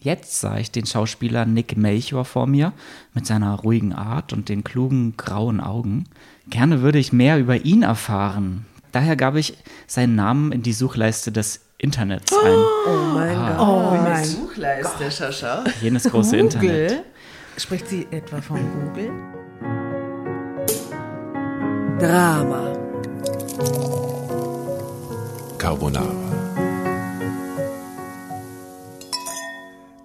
Jetzt sah ich den Schauspieler Nick Melchior vor mir, mit seiner ruhigen Art und den klugen, grauen Augen. Gerne würde ich mehr über ihn erfahren. Daher gab ich seinen Namen in die Suchleiste des Internets ein. Oh mein Gott. Oh meine Suchleiste, Schascha. Jenes große Google? Internet. Spricht sie etwa von Google? Drama Carbonara.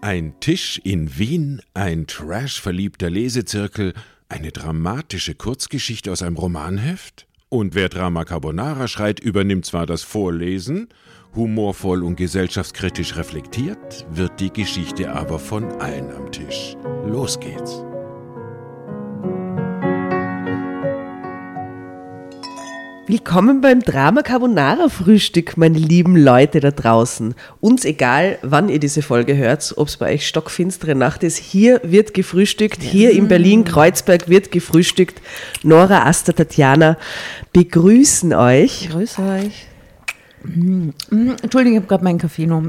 Ein Tisch in Wien, ein trashverliebter Lesezirkel, eine dramatische Kurzgeschichte aus einem Romanheft? Und wer Drama Carbonara schreit, übernimmt zwar das Vorlesen, humorvoll und gesellschaftskritisch reflektiert, wird die Geschichte aber von allen am Tisch. Los geht's! Willkommen beim Drama Carbonara Frühstück, meine lieben Leute da draußen. Uns egal, wann ihr diese Folge hört, ob es bei euch stockfinstere Nacht ist, hier wird gefrühstückt, hier in Berlin-Kreuzberg wird gefrühstückt. Nora, Asta, Tatjana begrüßen euch. Grüße euch. Entschuldigung, ich habe gerade meinen Kaffee noch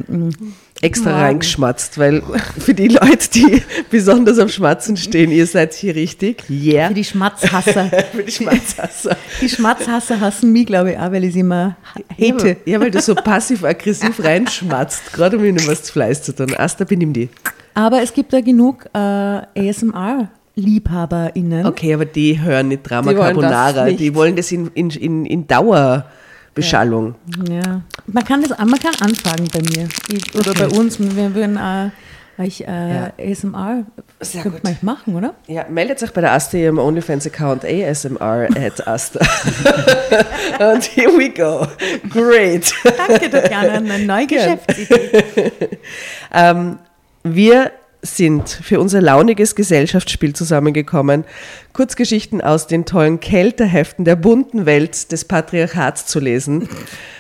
extra reingeschmatzt, weil für die Leute, die besonders am Schmatzen stehen, ihr seid hier richtig. Yeah. Für die Schmatzhasser. Für die Schmatzhasser. Die Schmatzhasser hassen mich, glaube ich, auch, weil ich sie immer hate. Ja, weil du so passiv-aggressiv reinschmatzt, gerade um ihnen was zu Fleiß zu tun. Asta, benimm dich. Aber es gibt da genug ASMR. LiebhaberInnen. Okay, aber die hören nicht Drama Carbonara. Die wollen das in Dauer. Beschallung. Ja. Man kann anfragen bei mir oder bei uns. Wir würden ASMR könnte man machen, oder? Ja, meldet euch bei der Asta im OnlyFans-Account ASMR@Asta. Und here we go. Great. Danke, Tatjana. Eine neue Geschäftsidee. Wir sind für unser launiges Gesellschaftsspiel zusammengekommen, Kurzgeschichten aus den tollen Kälterheften der bunten Welt des Patriarchats zu lesen.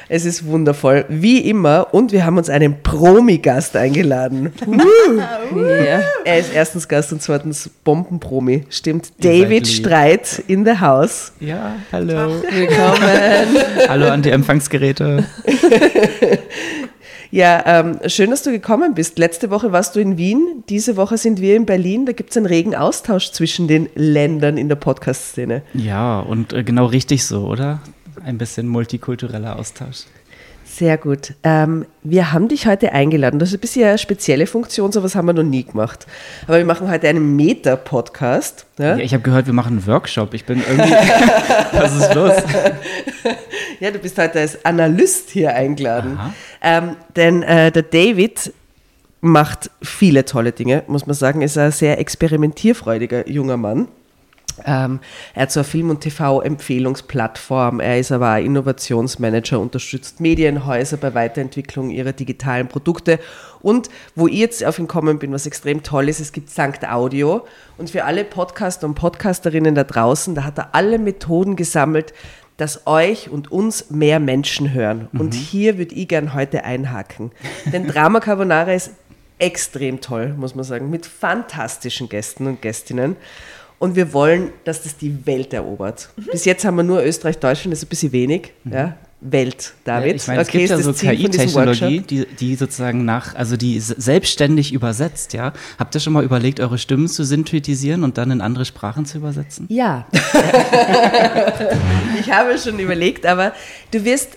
Es ist wundervoll, wie immer. Und wir haben uns einen Promi-Gast eingeladen. Ja. Er ist erstens Gast und zweitens Bombenpromi. Stimmt, David Streit in the house. Ja, hallo. Willkommen. Hallo an die Empfangsgeräte. Ja, schön, dass du gekommen bist. Letzte Woche warst du in Wien, diese Woche sind wir in Berlin. Da gibt es einen regen Austausch zwischen den Ländern in der Podcast-Szene. Ja, und genau richtig so, oder? Ein bisschen multikultureller Austausch. Sehr gut. Wir haben dich heute eingeladen. Das ist ein bisschen eine spezielle Funktion, sowas haben wir noch nie gemacht. Aber wir machen heute einen Meta-Podcast. Ne? Ja, ich habe gehört, wir machen einen Workshop. Ich bin irgendwie... Was ist los? Ja, du bist heute als Analyst hier eingeladen. Denn der David macht viele tolle Dinge, muss man sagen. Ist ein sehr experimentierfreudiger junger Mann. Er hat so eine Film- und TV-Empfehlungsplattform, er ist aber auch Innovationsmanager, unterstützt Medienhäuser bei Weiterentwicklung ihrer digitalen Produkte. Und wo ich jetzt auf ihn kommen bin, was extrem toll ist, es gibt St. Audio. Und für alle Podcaster und Podcasterinnen da draußen, da hat er alle Methoden gesammelt, dass euch und uns mehr Menschen hören. Und hier würde ich gern heute einhaken. Denn Drama Carbonara ist extrem toll, muss man sagen, mit fantastischen Gästen und Gästinnen. Und wir wollen, dass das die Welt erobert. Bis jetzt haben wir nur Österreich, Deutschland, das ist ein bisschen wenig. Ja? Welt, David. Ja, ich meine, okay, es gibt ja so KI-Technologie, die sozusagen die selbstständig übersetzt, ja. Habt ihr schon mal überlegt, eure Stimmen zu synthetisieren und dann in andere Sprachen zu übersetzen? Ja. Ich habe schon überlegt, aber du wirst,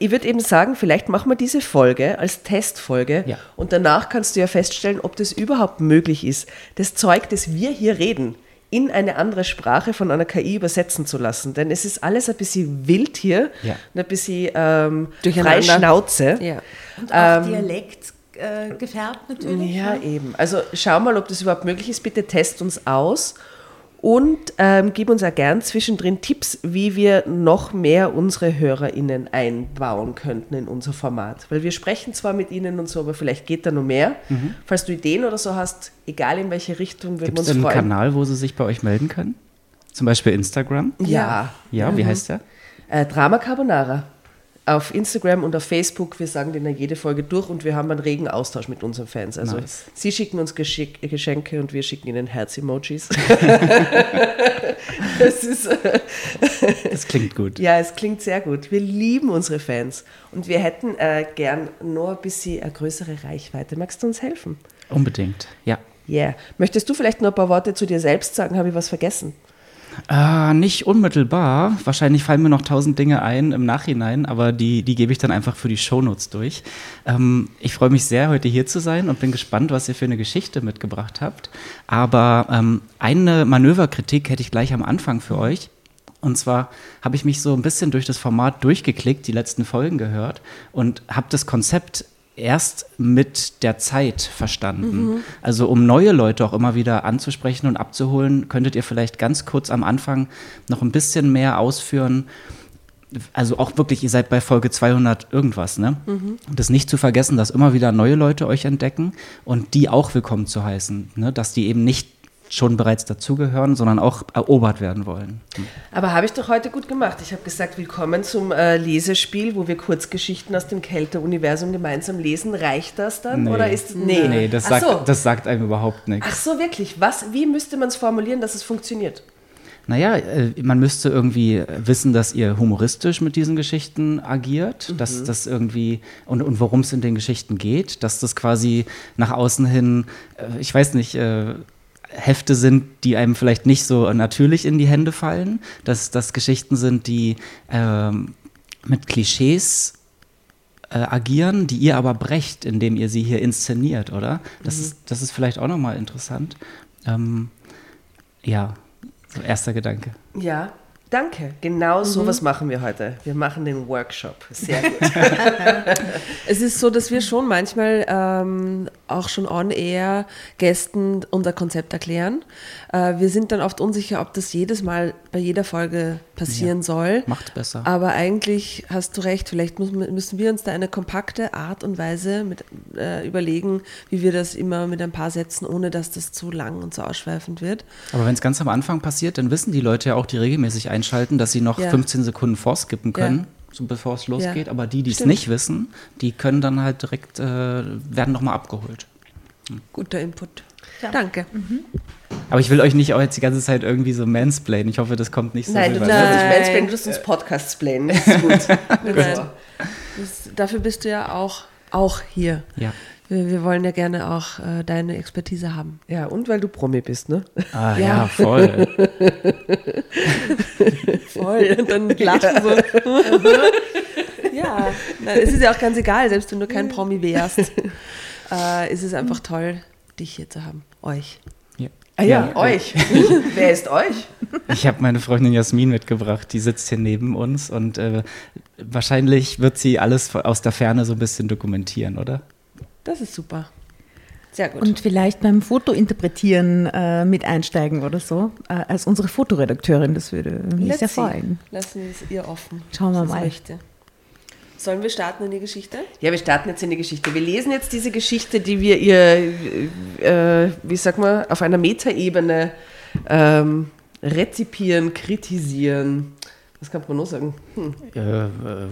ich würde eben sagen, vielleicht machen wir diese Folge als Testfolge und danach kannst du ja feststellen, ob das überhaupt möglich ist, das Zeug, das wir hier reden, in eine andere Sprache von einer KI übersetzen zu lassen. Denn es ist alles ein bisschen wild hier, ein bisschen freie Schnauze. Ja. Und auch Dialekt gefärbt natürlich. Ja, eben. Also schau mal, ob das überhaupt möglich ist. Bitte test uns aus und gib uns auch gern zwischendrin Tipps, wie wir noch mehr unsere HörerInnen einbauen könnten in unser Format. Weil wir sprechen zwar mit ihnen und so, aber vielleicht geht da noch mehr. Mhm. Falls du Ideen oder so hast, egal in welche Richtung, würden wir uns freuen. Gibt es einen Kanal, wo sie sich bei euch melden können? Zum Beispiel Instagram? Ja. Ja, wie heißt der? Drama Carbonara. Auf Instagram und auf Facebook, wir sagen denen jede Folge durch und wir haben einen regen Austausch mit unseren Fans. Also sie schicken uns Geschenke und wir schicken ihnen Herz-Emojis. Das klingt gut. Ja, es klingt sehr gut. Wir lieben unsere Fans und wir hätten gern noch ein bisschen eine größere Reichweite. Magst du uns helfen? Unbedingt, ja. Yeah. Möchtest du vielleicht noch ein paar Worte zu dir selbst sagen? Habe ich was vergessen? Nicht unmittelbar. Wahrscheinlich fallen mir noch 1000 Dinge ein im Nachhinein, aber die gebe ich dann einfach für die Shownotes durch. Ich freue mich sehr, heute hier zu sein und bin gespannt, was ihr für eine Geschichte mitgebracht habt. Aber eine Manöverkritik hätte ich gleich am Anfang für euch. Und zwar habe ich mich so ein bisschen durch das Format durchgeklickt, die letzten Folgen gehört und habe das Konzept erst mit der Zeit verstanden. Mhm. Also um neue Leute auch immer wieder anzusprechen und abzuholen, könntet ihr vielleicht ganz kurz am Anfang noch ein bisschen mehr ausführen. Also auch wirklich, ihr seid bei Folge 200 irgendwas, ne? Mhm. Das nicht zu vergessen, dass immer wieder neue Leute euch entdecken und die auch willkommen zu heißen, ne? Dass die eben nicht schon bereits dazugehören, sondern auch erobert werden wollen. Aber habe ich doch heute gut gemacht. Ich habe gesagt, willkommen zum Lesespiel, wo wir Kurzgeschichten aus dem Kälte-Universum gemeinsam lesen. Reicht das dann? Nee. Oder ist Nee, das sagt einem überhaupt nichts. Ach so, wirklich? Was? Wie müsste man es formulieren, dass es funktioniert? Naja, man müsste irgendwie wissen, dass ihr humoristisch mit diesen Geschichten agiert, dass das irgendwie und worum es in den Geschichten geht, dass das quasi nach außen hin, ich weiß nicht, Hefte sind, die einem vielleicht nicht so natürlich in die Hände fallen, dass das Geschichten sind, die mit Klischees agieren, die ihr aber brecht, indem ihr sie hier inszeniert, oder? Das ist vielleicht auch nochmal interessant. So erster Gedanke. Ja, danke. Genau sowas machen wir heute. Wir machen den Workshop. Sehr gut. Es ist so, dass wir schon manchmal auch schon on-air Gästen unser Konzept erklären. Wir sind dann oft unsicher, ob das jedes Mal bei jeder Folge passieren soll. Macht besser. Aber eigentlich hast du recht, vielleicht müssen wir uns da eine kompakte Art und Weise mit, überlegen, wie wir das immer mit ein paar Sätzen, ohne dass das zu lang und zu ausschweifend wird. Aber wenn es ganz am Anfang passiert, dann wissen die Leute ja auch, die regelmäßig einschalten, dass sie noch 15 Sekunden vorskippen können, so bevor es losgeht. Aber die es nicht wissen, die können dann halt direkt, werden nochmal abgeholt. Guter Input. Ja. Danke. Mhm. Aber ich will euch nicht auch jetzt die ganze Zeit irgendwie so mansplainen. Ich hoffe, das kommt nicht so viel weiter. Nein, du darfst nicht mansplainen, du darfst uns Podcast-splainen. Das ist gut. Dafür bist du ja auch hier. Ja. Wir wollen ja gerne auch deine Expertise haben. Ja, und weil du Promi bist, ne? Ah ja, voll. Voll. Und dann lachen so. Ja, es ist ja auch ganz egal, selbst wenn du kein Promi wärst. Es ist einfach toll, dich hier zu haben. Euch. Ja. Ah ja, euch. Wer ist euch? Ich habe meine Freundin Jasmin mitgebracht, die sitzt hier neben uns und wahrscheinlich wird sie alles aus der Ferne so ein bisschen dokumentieren, oder? Das ist super. Sehr gut. Und vielleicht beim Fotointerpretieren mit einsteigen oder so. Als unsere Fotoredakteurin, das würde mich sehr freuen. Lassen wir es ihr offen. Schauen wir mal. Sollen wir starten in die Geschichte? Ja, wir starten jetzt in die Geschichte. Wir lesen jetzt diese Geschichte, die wir ihr, auf einer Metaebene rezipieren, kritisieren. Was kann man nur sagen?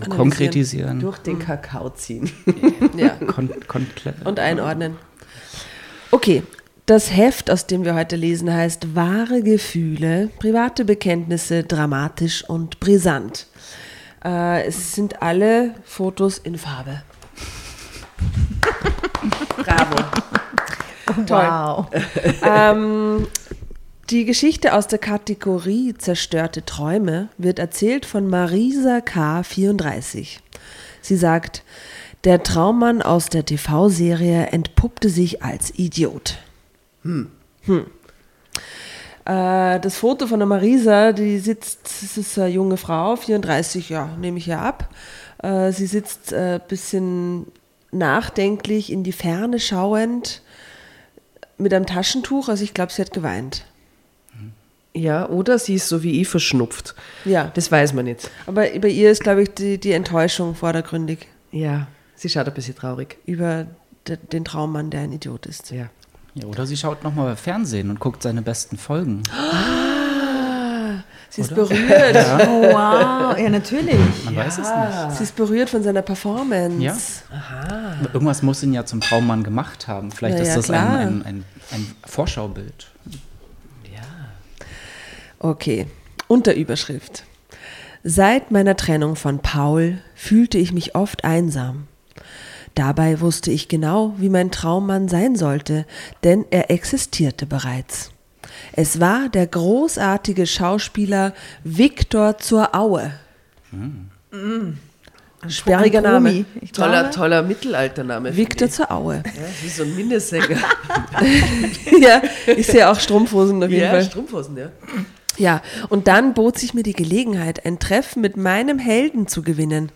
Konkretisieren. Durch den Kakao ziehen. Ja. Und einordnen. Okay, das Heft, aus dem wir heute lesen, heißt Wahre Gefühle, private Bekenntnisse, dramatisch und brisant. Es sind alle Fotos in Farbe. Bravo. Toll. Wow. Die Geschichte aus der Kategorie Zerstörte Träume wird erzählt von Marisa K. 34. Sie sagt, der Traummann aus der TV-Serie entpuppte sich als Idiot. Das Foto von der Marisa, die sitzt, das ist eine junge Frau, 34, ja, nehme ich ja ab. Sie sitzt ein bisschen nachdenklich in die Ferne schauend mit einem Taschentuch, also ich glaube, sie hat geweint. Ja, oder sie ist so wie ich verschnupft. Ja. Das weiß man nicht. Aber bei ihr ist, glaube ich, die Enttäuschung vordergründig. Ja, sie schaut ein bisschen traurig. Über den Traummann, der ein Idiot ist. Ja. Ja, oder sie schaut nochmal Fernsehen und guckt seine besten Folgen. Ah, sie ist berührt. Ja. Wow, ja, natürlich. Man weiß es nicht. Sie ist berührt von seiner Performance. Ja. Aha. Irgendwas muss ihn ja zum Traummann gemacht haben. Vielleicht ist das ein Vorschaubild. Okay, Unterüberschrift. Seit meiner Trennung von Paul fühlte ich mich oft einsam. Dabei wusste ich genau, wie mein Traummann sein sollte, denn er existierte bereits. Es war der großartige Schauspieler Viktor zur Aue. Sperriger Name. Toller Mittelaltername. Viktor zur Aue. Ja, wie so ein Minnesänger. Ja, ist ja auch Strumpfhosen auf jeden Fall. Ja, Strumpfhosen, ja. Ja, und dann bot sich mir die Gelegenheit, ein Treffen mit meinem Helden zu gewinnen.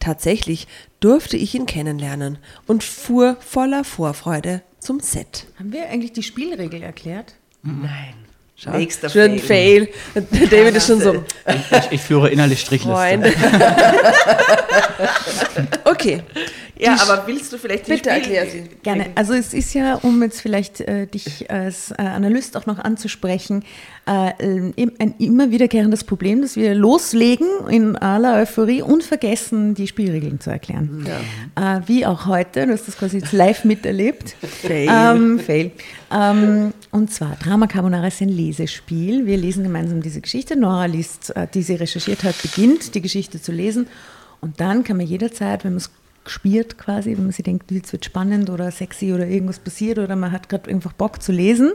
Tatsächlich durfte ich ihn kennenlernen und fuhr voller Vorfreude zum Set. Haben wir eigentlich die Spielregel erklärt? Nein. Schau, nächster Fail. David ist schon so. Ich führe innerlich Strichliste. Okay. Ja, aber willst du vielleicht die Bitte erklären? Gerne. Also es ist ja, um jetzt vielleicht dich als Analyst auch noch anzusprechen, ein immer wiederkehrendes Problem, dass wir loslegen in aller Euphorie und vergessen, die Spielregeln zu erklären. Ja. Wie auch heute, du hast das quasi jetzt live miterlebt. Fail. Und zwar, Drama Carbonara ist ein Lesespiel. Wir lesen gemeinsam diese Geschichte. Nora liest, die sie recherchiert hat, beginnt, die Geschichte zu lesen. Und dann kann man jederzeit, wenn man es spielt quasi, wenn man sich denkt, jetzt wird spannend oder sexy oder irgendwas passiert oder man hat gerade einfach Bock zu lesen,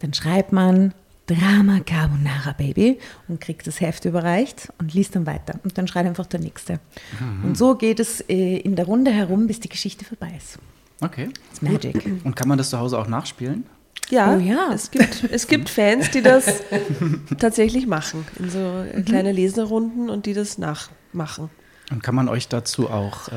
dann schreibt man Drama Carbonara Baby und kriegt das Heft überreicht und liest dann weiter. Und dann schreibt einfach der Nächste. Mhm. Und so geht es in der Runde herum, bis die Geschichte vorbei ist. Okay. Das ist Magic. Gut. Und kann man das zu Hause auch nachspielen? Ja, oh ja. Es gibt Fans, die das tatsächlich machen, in so kleine Leserunden und die das nachmachen. Und kann man euch dazu auch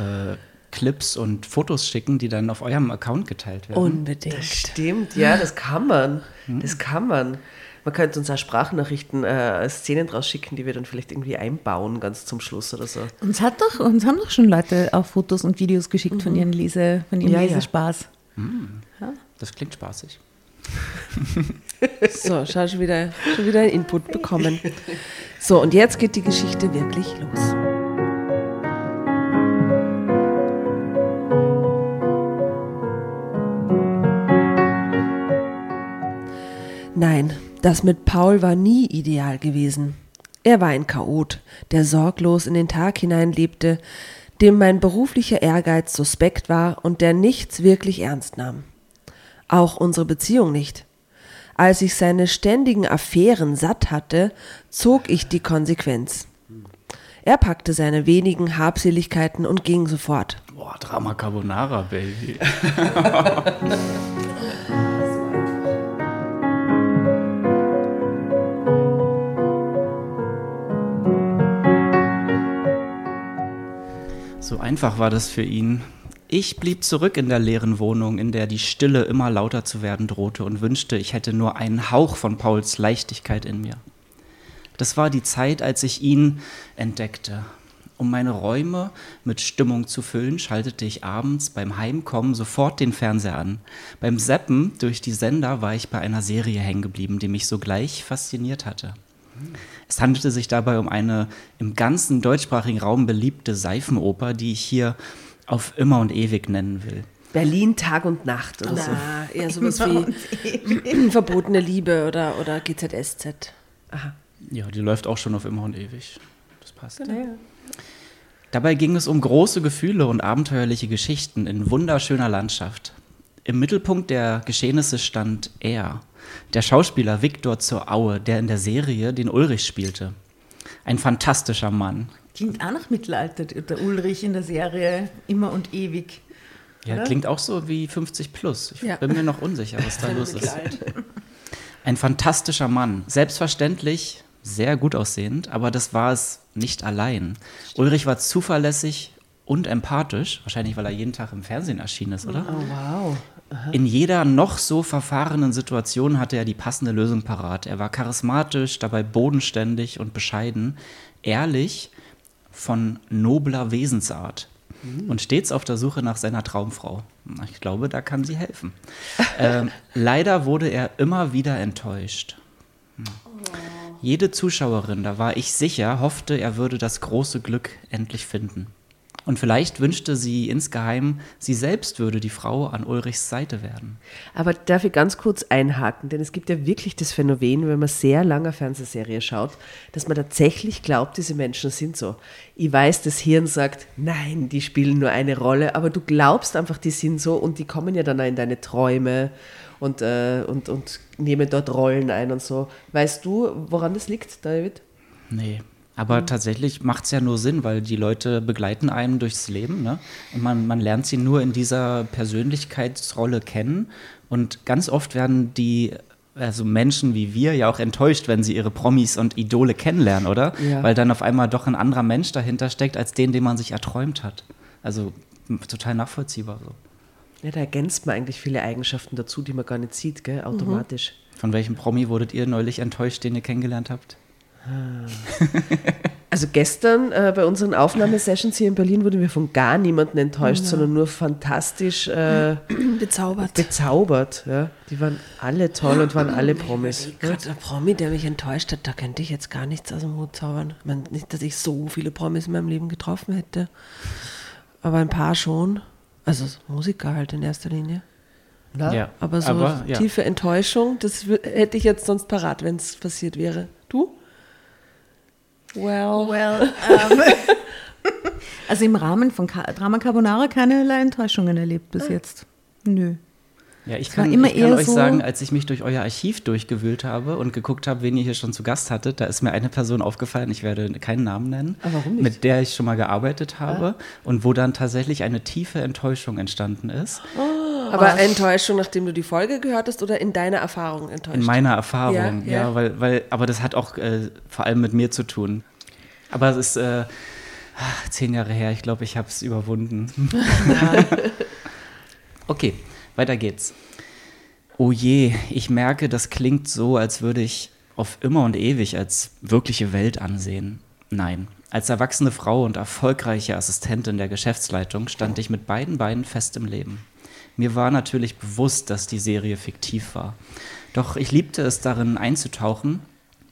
Clips und Fotos schicken, die dann auf eurem Account geteilt werden? Unbedingt. Das stimmt, ja, das kann man. Das kann man. Man könnte uns auch Sprachnachrichten, Szenen draus schicken, die wir dann vielleicht irgendwie einbauen, ganz zum Schluss oder so. Uns haben doch schon Leute auch Fotos und Videos geschickt von ihrem Lesespaß. Ja. Ja. Das klingt spaßig. So, schau, schon wieder einen Input bekommen. So, und jetzt geht die Geschichte wirklich los. Nein, das mit Paul war nie ideal gewesen. Er war ein Chaot, der sorglos in den Tag hinein lebte, dem mein beruflicher Ehrgeiz suspekt war und der nichts wirklich ernst nahm. Auch unsere Beziehung nicht. Als ich seine ständigen Affären satt hatte, zog ich die Konsequenz. Er packte seine wenigen Habseligkeiten und ging sofort. Boah, Drama Carbonara, Baby. So einfach war das für ihn. Ich blieb zurück in der leeren Wohnung, in der die Stille immer lauter zu werden drohte und wünschte, ich hätte nur einen Hauch von Pauls Leichtigkeit in mir. Das war die Zeit, als ich ihn entdeckte. Um meine Räume mit Stimmung zu füllen, schaltete ich abends beim Heimkommen sofort den Fernseher an. Beim Zappen durch die Sender war ich bei einer Serie hängen geblieben, die mich sogleich fasziniert hatte. Es handelte sich dabei um eine im ganzen deutschsprachigen Raum beliebte Seifenoper, die ich hier Auf Immer und Ewig nennen will. Berlin Tag und Nacht oder so. Eher sowas wie Verbotene Liebe oder GZSZ. Aha. Ja, die läuft auch schon Auf Immer und Ewig. Das passt. Genau. Dabei ging es um große Gefühle und abenteuerliche Geschichten in wunderschöner Landschaft. Im Mittelpunkt der Geschehnisse stand er, der Schauspieler Viktor zur Aue, der in der Serie den Ulrich spielte. Ein fantastischer Mann. Klingt auch nach Mittelalter, der Ulrich in der Serie Immer und Ewig. Ja, oder? Klingt auch so wie 50 plus. Ich bin mir noch unsicher, was da los ist. Ein fantastischer Mann, selbstverständlich sehr gut aussehend, aber das war es nicht allein. Ulrich war zuverlässig und empathisch, wahrscheinlich weil er jeden Tag im Fernsehen erschienen ist, oder? Oh, wow. Aha. In jeder noch so verfahrenen Situation hatte er die passende Lösung parat. Er war charismatisch, dabei bodenständig und bescheiden, ehrlich, von nobler Wesensart und stets auf der Suche nach seiner Traumfrau. Ich glaube, da kann sie helfen. Leider wurde er immer wieder enttäuscht. Jede Zuschauerin, da war ich sicher, hoffte, er würde das große Glück endlich finden. Und vielleicht wünschte sie insgeheim, sie selbst würde die Frau an Ulrichs Seite werden. Aber darf ich ganz kurz einhaken, denn es gibt ja wirklich das Phänomen, wenn man sehr lange Fernsehserie schaut, dass man tatsächlich glaubt, diese Menschen sind so. Ich weiß, das Hirn sagt, nein, die spielen nur eine Rolle, aber du glaubst einfach, die sind so und die kommen ja dann in deine Träume und nehmen dort Rollen ein und so. Weißt du, woran das liegt, David? Nee. Aber tatsächlich macht es ja nur Sinn, weil die Leute begleiten einen durchs Leben, ne? Und man lernt sie nur in dieser Persönlichkeitsrolle kennen. Und ganz oft werden also Menschen wie wir ja auch enttäuscht, wenn sie ihre Promis und Idole kennenlernen, oder? Ja. Weil dann auf einmal doch ein anderer Mensch dahinter steckt, als den man sich erträumt hat. Also total nachvollziehbar so. Ja, da ergänzt man eigentlich viele Eigenschaften dazu, die man gar nicht sieht, gell? Automatisch. Mhm. Von welchem Promi wurdet ihr neulich enttäuscht, den ihr kennengelernt habt? Also gestern bei unseren Aufnahmesessions hier in Berlin wurden wir von gar niemandem enttäuscht, sondern nur fantastisch bezaubert. Ja. Die waren alle toll und waren alle Promis. Gerade der Promi, der mich enttäuscht hat, da könnte ich jetzt gar nichts aus dem Hut zaubern. Ich meine, nicht, dass ich so viele Promis in meinem Leben getroffen hätte, aber ein paar schon. Also Musiker halt in erster Linie. Ja, aber so tiefe Enttäuschung, das hätte ich jetzt sonst parat, wenn es passiert wäre. Du? Also im Rahmen von Drama Carbonara keinerlei Enttäuschungen erlebt bis jetzt. Nö. Ja, ich kann euch sagen, als ich mich durch euer Archiv durchgewühlt habe und geguckt habe, wen ihr hier schon zu Gast hattet, da ist mir eine Person aufgefallen, ich werde keinen Namen nennen, warum nicht? Mit der ich schon mal gearbeitet habe und wo dann tatsächlich eine tiefe Enttäuschung entstanden ist. Aber Enttäuschung, nachdem du die Folge gehört hast oder in deiner Erfahrung enttäuscht? In meiner Erfahrung, ja, weil aber das hat auch vor allem mit mir zu tun. Aber es ist 10 Jahre her, ich glaube, ich habe es überwunden. Okay. Weiter geht's. Oh je, ich merke, das klingt so, als würde ich auf immer und ewig als wirkliche Welt ansehen. Nein, als erwachsene Frau und erfolgreiche Assistentin der Geschäftsleitung stand ich mit beiden Beinen fest im Leben. Mir war natürlich bewusst, dass die Serie fiktiv war. Doch ich liebte es, darin einzutauchen,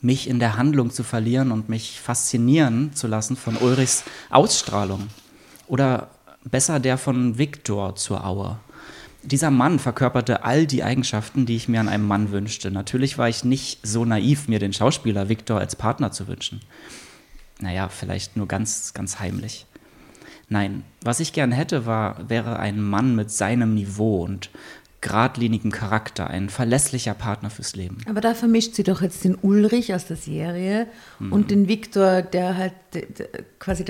mich in der Handlung zu verlieren und mich faszinieren zu lassen von Ulrichs Ausstrahlung. Oder besser der von Viktor zur Aue. Dieser Mann verkörperte all die Eigenschaften, die ich mir an einem Mann wünschte. Natürlich war ich nicht so naiv, mir den Schauspieler Viktor als Partner zu wünschen. Naja, vielleicht nur ganz, ganz heimlich. Nein, was ich gern hätte, wäre ein Mann mit seinem Niveau und geradlinigem Charakter, ein verlässlicher Partner fürs Leben. Aber da vermischt sie doch jetzt den Ulrich aus der Serie und den Viktor, der halt quasi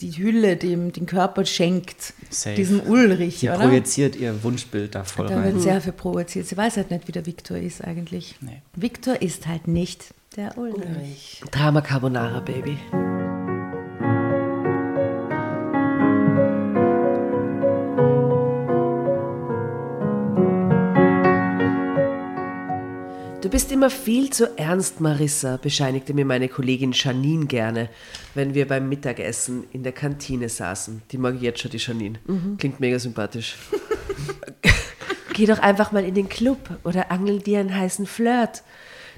die Hülle den Körper schenkt, diesem Ulrich, sie oder? Sie projiziert ihr Wunschbild da voll rein. Da wird sehr viel projiziert. Sie weiß halt nicht, wie der Viktor ist eigentlich. Nee. Viktor ist halt nicht der Ulrich. Drama Carbonara, Baby. Du bist immer viel zu ernst, Marissa, bescheinigte mir meine Kollegin Janine gerne, wenn wir beim Mittagessen in der Kantine saßen. Die mag ich jetzt schon, die Janine. Klingt mega sympathisch. Geh doch einfach mal in den Club oder angel dir einen heißen Flirt.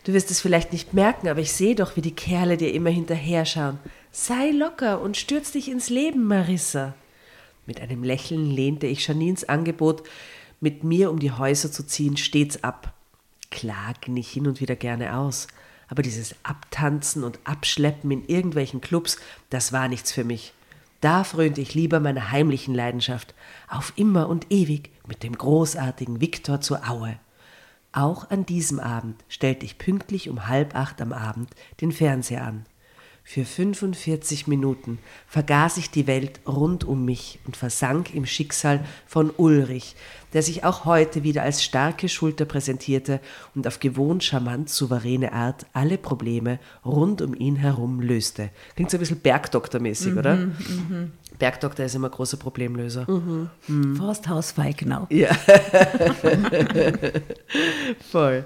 Du wirst es vielleicht nicht merken, aber ich sehe doch, wie die Kerle dir immer hinterher schauen. Sei locker und stürz dich ins Leben, Marissa. Mit einem Lächeln lehnte ich Janines Angebot, mit mir um die Häuser zu ziehen, stets ab. Klar ging ich hin und wieder gerne aus, aber dieses Abtanzen und Abschleppen in irgendwelchen Clubs, das war nichts für mich. Da frönte ich lieber meiner heimlichen Leidenschaft, auf immer und ewig mit dem großartigen Viktor zur Aue. Auch an diesem Abend stellte ich pünktlich um 7:30 am Abend den Fernseher an. Für 45 Minuten vergaß ich die Welt rund um mich und versank im Schicksal von Ulrich, der sich auch heute wieder als starke Schulter präsentierte und auf gewohnt charmant souveräne Art alle Probleme rund um ihn herum löste. Klingt so ein bisschen Bergdoktor-mäßig, oder? Bergdoktor ist immer großer Problemlöser. Forsthaus-Feignau. Ja. Voll.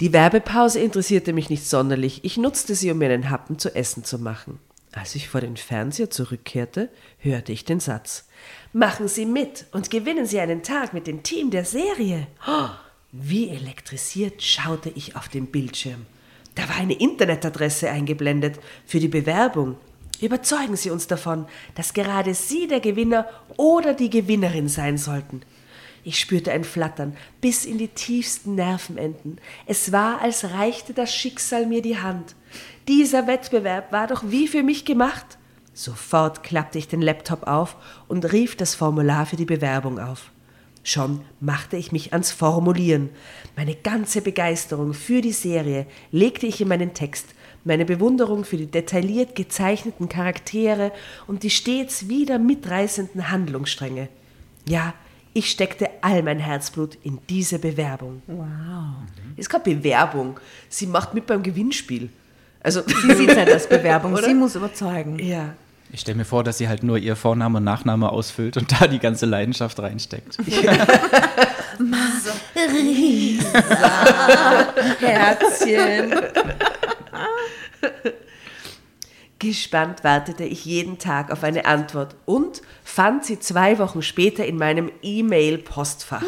Die Werbepause interessierte mich nicht sonderlich. Ich nutzte sie, um mir einen Happen zu essen zu machen. Als ich vor den Fernseher zurückkehrte, hörte ich den Satz: Machen Sie mit und gewinnen Sie einen Tag mit dem Team der Serie. Oh, wie elektrisiert schaute ich auf den Bildschirm. Da war eine Internetadresse eingeblendet für die Bewerbung. Überzeugen Sie uns davon, dass gerade Sie der Gewinner oder die Gewinnerin sein sollten. Ich spürte ein Flattern bis in die tiefsten Nervenenden. Es war, als reichte das Schicksal mir die Hand. Dieser Wettbewerb war doch wie für mich gemacht. Sofort klappte ich den Laptop auf und rief das Formular für die Bewerbung auf. Schon machte ich mich ans Formulieren. Meine ganze Begeisterung für die Serie legte ich in meinen Text. Meine Bewunderung für die detailliert gezeichneten Charaktere und die stets wieder mitreißenden Handlungsstränge. Ja, ich steckte all mein Herzblut in diese Bewerbung. Wow. Es gab Bewerbung. Sie macht mit beim Gewinnspiel. Also sie sieht halt als Bewerbung, oder? Sie muss überzeugen. Ja. Ich stelle mir vor, dass sie halt nur ihr Vorname und Nachname ausfüllt und da die ganze Leidenschaft reinsteckt. Marisa, Herzchen. Gespannt wartete ich jeden Tag auf eine Antwort und fand sie 2 Wochen später in meinem E-Mail-Postfach.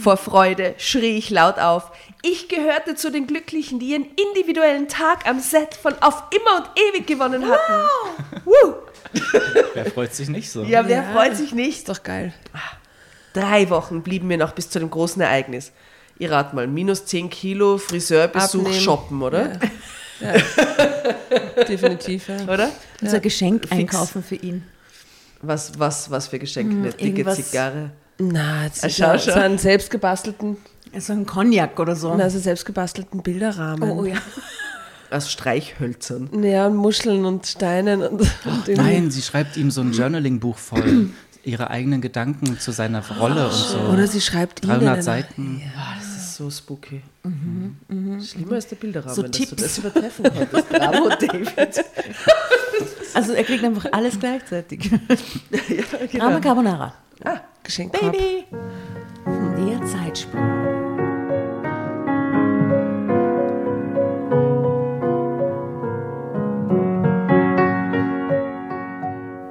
Vor Freude schrie ich laut auf. Ich gehörte zu den Glücklichen, die ihren individuellen Tag am Set von Auf Immer und Ewig gewonnen hatten. Wow. Wer freut sich nicht so? Ja, wer freut sich nicht? Ist doch geil. 3 Wochen blieben mir noch bis zu dem großen Ereignis. Ihr rat mal, minus 10 Kilo, Friseurbesuch, abnehmen, shoppen, oder? Ja. Ja. Definitiv, ja. Oder? Also ja. Geschenk einkaufen für ihn. Was für Geschenke? Eine dicke Zigarre? Na, so einen selbstgebastelten... So einen Cognac oder so. Na, so selbstgebastelten Bilderrahmen. Oh, oh ja. Aus Streichhölzern. Ja, und Muscheln und Steinen. Und nein, sie schreibt ihm so ein Journaling-Buch voll. Ihre eigenen Gedanken zu seiner Rolle und so. Oder sie schreibt ihm 300 Seiten. Ja, das ist so spooky. Schlimmer ist der Bilderrahmen, so dass Tipps. Du das übertreffen konntest. Bravo, David. Also er kriegt einfach alles gleichzeitig. Ja, genau. Drama Carbonara. Ah, Geschenkkorb. Baby! Der Zeitsprung.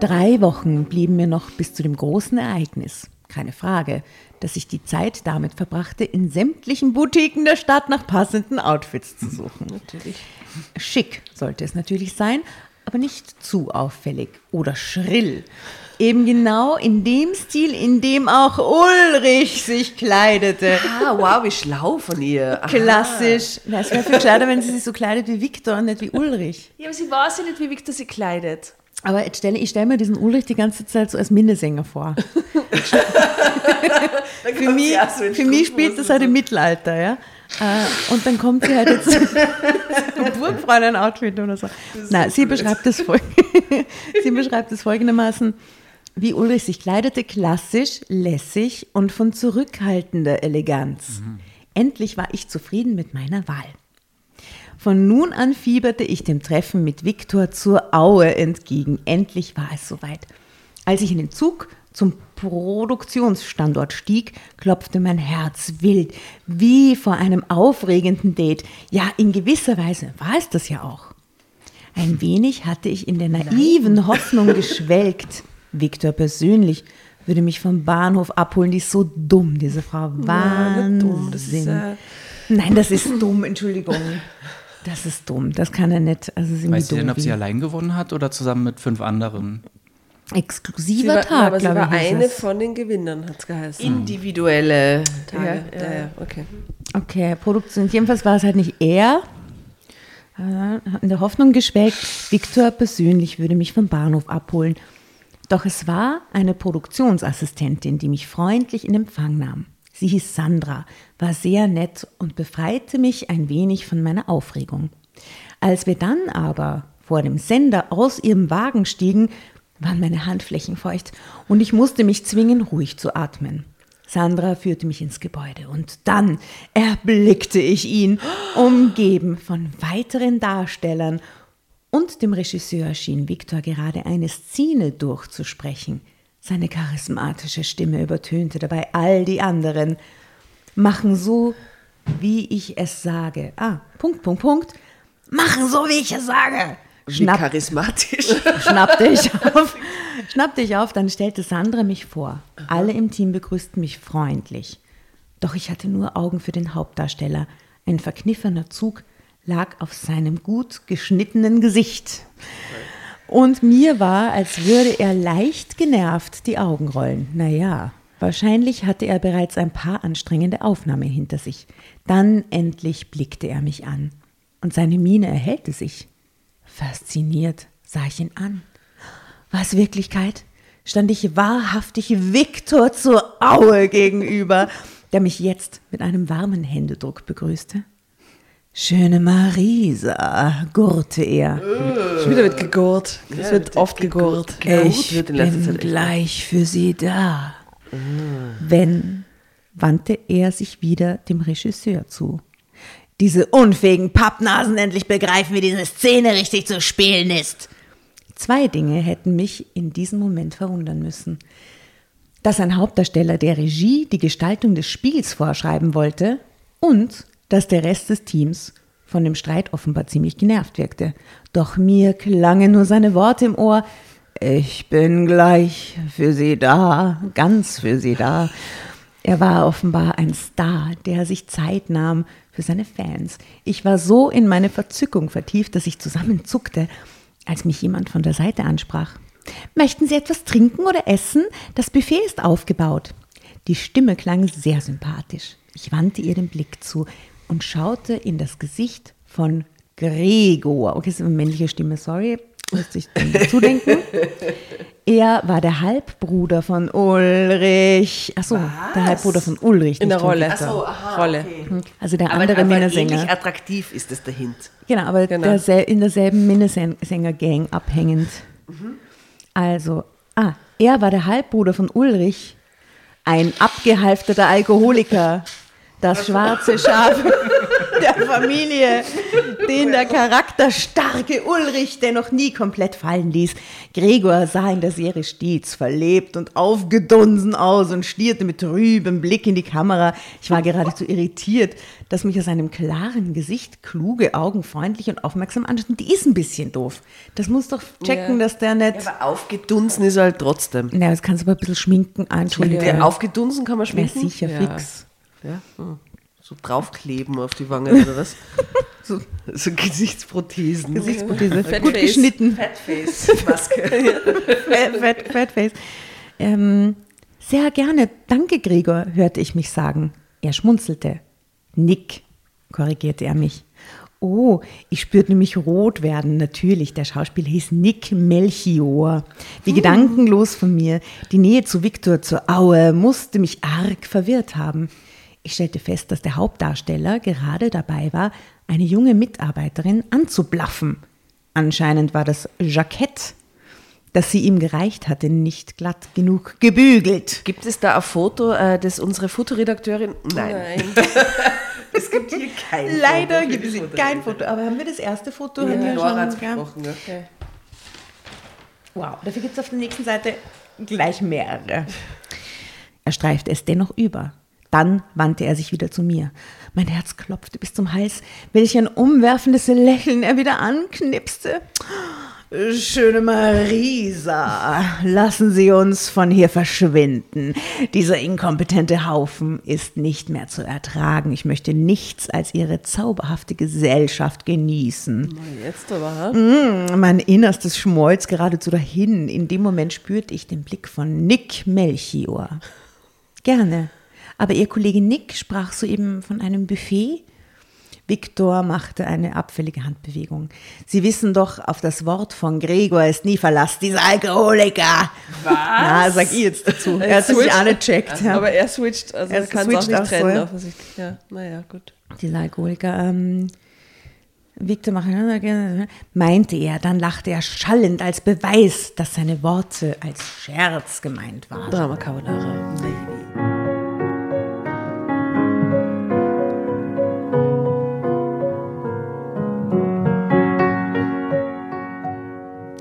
Drei Wochen blieben mir noch bis zu dem großen Ereignis. Keine Frage, dass ich die Zeit damit verbrachte, in sämtlichen Boutiquen der Stadt nach passenden Outfits zu suchen. Natürlich. Schick sollte es natürlich sein, aber nicht zu auffällig oder schrill. Eben genau in dem Stil, in dem auch Ulrich sich kleidete. Ah, wow, wie schlau von ihr. Aha. Klassisch. Na, es wäre viel gescheiter, wenn sie sich so kleidet wie Viktor und nicht wie Ulrich. Ja, aber sie weiß ja nicht, wie Viktor sie kleidet. Aber jetzt ich stelle mir diesen Ulrich die ganze Zeit so als Minnesänger vor. für mich spielt das halt im Mittelalter, ja. Und dann kommt sie halt jetzt zum Burgfräulein-Outfit oder so. Nein, sie beschreibt es folgendermaßen, wie Ulrich sich kleidete, klassisch, lässig und von zurückhaltender Eleganz. Endlich war ich zufrieden mit meiner Wahl. Von nun an fieberte ich dem Treffen mit Viktor zur Aue entgegen. Endlich war es soweit. Als ich in den Zug zum Produktionsstandort stieg, klopfte mein Herz wild, wie vor einem aufregenden Date. Ja, in gewisser Weise war es das ja auch. Ein wenig hatte ich in der naiven Hoffnung geschwelgt. Viktor persönlich würde mich vom Bahnhof abholen. Die ist so dumm, diese Frau. Wahnsinn. Ja, dumm. Das ist dumm, Entschuldigung. Das ist dumm, das kann er nicht. Also sie weißt du denn, ob sie allein gewonnen hat oder zusammen mit 5 anderen? Exklusiver Tag, aber glaube ich. Aber sie war eine von den Gewinnern, hat es geheißen. Individuelle Tage. Ja, okay. Produktion. Jedenfalls war es halt nicht er, in der Hoffnung geschwelgt, Viktor persönlich würde mich vom Bahnhof abholen. Doch es war eine Produktionsassistentin, die mich freundlich in Empfang nahm. Sie hieß Sandra, war sehr nett und befreite mich ein wenig von meiner Aufregung. Als wir dann aber vor dem Sender aus ihrem Wagen stiegen, waren meine Handflächen feucht und ich musste mich zwingen, ruhig zu atmen. Sandra führte mich ins Gebäude und dann erblickte ich ihn, umgeben von weiteren Darstellern. Und dem Regisseur schien Viktor gerade eine Szene durchzusprechen. Seine charismatische Stimme übertönte dabei all die anderen. Machen so, wie ich es sage. Machen so, wie ich es sage. Schnappte ich auf, dann stellte Sandra mich vor. Alle im Team begrüßten mich freundlich. Doch ich hatte nur Augen für den Hauptdarsteller. Ein verkniffener Zug lag auf seinem gut geschnittenen Gesicht. Und mir war, als würde er leicht genervt die Augen rollen. Naja, wahrscheinlich hatte er bereits ein paar anstrengende Aufnahmen hinter sich. Dann endlich blickte er mich an. Und seine Miene erhellte sich. Fasziniert sah ich ihn an. War es Wirklichkeit? Stand ich wahrhaftig Viktor zur Aue gegenüber, der mich jetzt mit einem warmen Händedruck begrüßte. Schöne Marisa, gurrte er. Schon wieder wird gegurrt. Es wird oft gegurrt. Ich bin gleich für Sie da. Wenn, wandte er sich wieder dem Regisseur zu. Diese unfähigen Pappnasen endlich begreifen, wie diese Szene richtig zu spielen ist. Zwei Dinge hätten mich in diesem Moment verwundern müssen. Dass ein Hauptdarsteller der Regie die Gestaltung des Spiels vorschreiben wollte und dass der Rest des Teams von dem Streit offenbar ziemlich genervt wirkte. Doch mir klangen nur seine Worte im Ohr. Ich bin gleich für Sie da, ganz für Sie da. Er war offenbar ein Star, der sich Zeit nahm für seine Fans. Ich war so in meine Verzückung vertieft, dass ich zusammenzuckte, als mich jemand von der Seite ansprach. Möchten Sie etwas trinken oder essen? Das Buffet ist aufgebaut. Die Stimme klang sehr sympathisch. Ich wandte ihr den Blick zu und schaute in das Gesicht von Gregor. Okay, das ist eine männliche Stimme, sorry. Müsste ich zudenken. Er war der Halbbruder von Ulrich. Achso, der Halbbruder von Ulrich. In der Rolle. Achso, aha, Rolle. Okay. Also der andere Minnesänger. Aber attraktiv ist das der Hint. Genau, aber genau. In derselben Minnesänger-Gang abhängend. Mhm. Also, er war der Halbbruder von Ulrich. Ein abgehalfterter Alkoholiker. Das schwarze Schaf der Familie, den der charakterstarke Ulrich dennoch nie komplett fallen ließ. Gregor sah in der Serie stets verlebt und aufgedunsen aus und stierte mit trübem Blick in die Kamera. Ich war geradezu irritiert, dass mich aus einem klaren Gesicht kluge Augen freundlich und aufmerksam anschauen. Die ist ein bisschen doof. Das muss doch checken, dass der nicht... Ja, aber aufgedunsen ist er halt trotzdem. Naja, das kannst du aber ein bisschen schminken. Entschuldigung. Ja. Aufgedunsen kann man schminken? Ja, sicher, fix. Ja, so draufkleben auf die Wange oder was? So Gesichtsprothesen. Gesichtsprothese, Fatface. Gut geschnitten. Fatface-Maske. Fatface. Sehr gerne. Danke, Gregor, hörte ich mich sagen. Er schmunzelte. Nick, korrigierte er mich. Oh, ich spürte mich rot werden. Natürlich, der Schauspieler hieß Nick Melchior. Wie gedankenlos von mir. Die Nähe zu Viktor zur Aue musste mich arg verwirrt haben. Ich stellte fest, dass der Hauptdarsteller gerade dabei war, eine junge Mitarbeiterin anzublaffen. Anscheinend war das Jackett, das sie ihm gereicht hatte, nicht glatt genug gebügelt. Gibt es da ein Foto, das unsere Fotoredakteurin... Nein. Es gibt hier kein Foto. Leider gibt es kein Foto. Aber haben wir das erste Foto? Ja, haben wir Laura schon gesprochen. Okay. Wow, dafür gibt es auf der nächsten Seite gleich mehrere. Er streifte es dennoch über. Dann wandte er sich wieder zu mir. Mein Herz klopfte bis zum Hals, welch ein umwerfendes Lächeln er wieder anknipste. Schöne Marisa, lassen Sie uns von hier verschwinden. Dieser inkompetente Haufen ist nicht mehr zu ertragen. Ich möchte nichts als Ihre zauberhafte Gesellschaft genießen. Na jetzt aber. Mein Innerstes schmolz geradezu dahin. In dem Moment spürte ich den Blick von Nick Melchior. Gerne. Aber Ihr Kollege Nick sprach soeben von einem Buffet. Viktor machte eine abfällige Handbewegung. Sie wissen doch, auf das Wort von Gregor ist nie Verlass, dieser Alkoholiker. Was? Na, sag ich jetzt dazu. Er hat sich auch nicht gecheckt. Also, ja. Aber er switcht, also er kann es auch nicht trennen. Offensichtlich. Ja, naja, gut. Dieser Alkoholiker, Viktor meinte er, dann lachte er schallend als Beweis, dass seine Worte als Scherz gemeint waren. Drama Carbonara.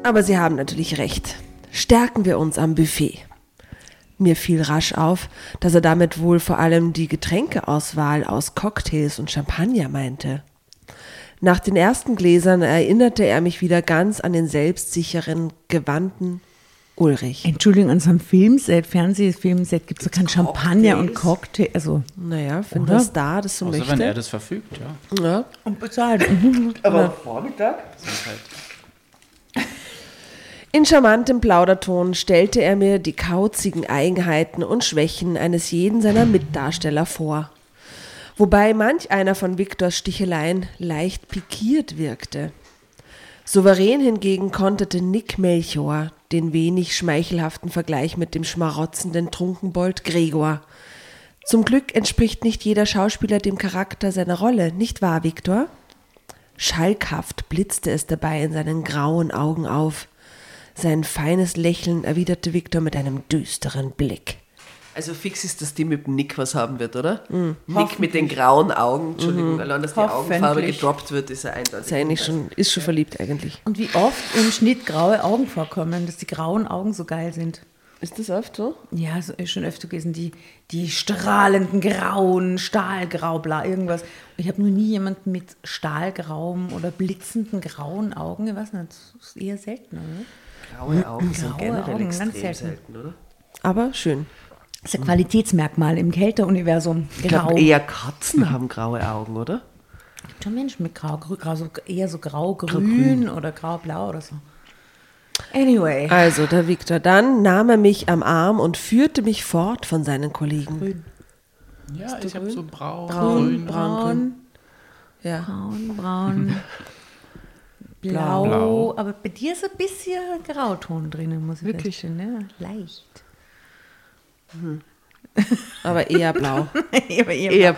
Aber Sie haben natürlich recht. Stärken wir uns am Buffet. Mir fiel rasch auf, dass er damit wohl vor allem die Getränkeauswahl aus Cocktails und Champagner meinte. Nach den ersten Gläsern erinnerte er mich wieder ganz an den selbstsicheren, gewandten Ulrich. Entschuldigung, an so einem Filmset, Fernsehfilmset gibt es doch kein Champagner und Cocktail. Also, naja, für den Star, das so möchte. Also wenn er das verfügt, ja. Ja. Und bezahlt. Aber am Vormittag? In charmantem Plauderton stellte er mir die kauzigen Eigenheiten und Schwächen eines jeden seiner Mitdarsteller vor. Wobei manch einer von Viktors Sticheleien leicht pikiert wirkte. Souverän hingegen konterte Nick Melchior den wenig schmeichelhaften Vergleich mit dem schmarotzenden Trunkenbold Gregor. Zum Glück entspricht nicht jeder Schauspieler dem Charakter seiner Rolle, nicht wahr, Viktor? Schalkhaft blitzte es dabei in seinen grauen Augen auf. Sein feines Lächeln erwiderte Viktor mit einem düsteren Blick. Also fix ist, dass die mit dem Nick was haben wird, oder? Mm. Nick mit den grauen Augen, Entschuldigung, allein, dass die Augenfarbe gedroppt wird, ist er eindeutig. Ist schon verliebt eigentlich. Und wie oft im Schnitt graue Augen vorkommen, dass die grauen Augen so geil sind. Ist das oft so? Ja, so ist schon öfter gewesen, die strahlenden grauen, stahlgrau, bla, irgendwas. Ich habe noch nie jemanden mit stahlgrauen oder blitzenden grauen Augen, ich weiß nicht, das ist eher selten, oder? Graue Augen sind generell extrem selten, oder? Aber schön. Das ist ein Qualitätsmerkmal im Kälteuniversum. Ich glaube, eher Katzen haben graue Augen, oder? Es gibt schon Menschen mit eher so grau-grün oder grau-blau oder so. Anyway. Also, der Viktor, dann nahm er mich am Arm und führte mich fort von seinen Kollegen. Grün. Ja, ich habe so braun, grün. Ja. Braun. Blau. Aber bei dir ist ein bisschen Grauton drin, muss ich sagen. Wirklich, ne? Leicht. Aber eher blau. Das heißt,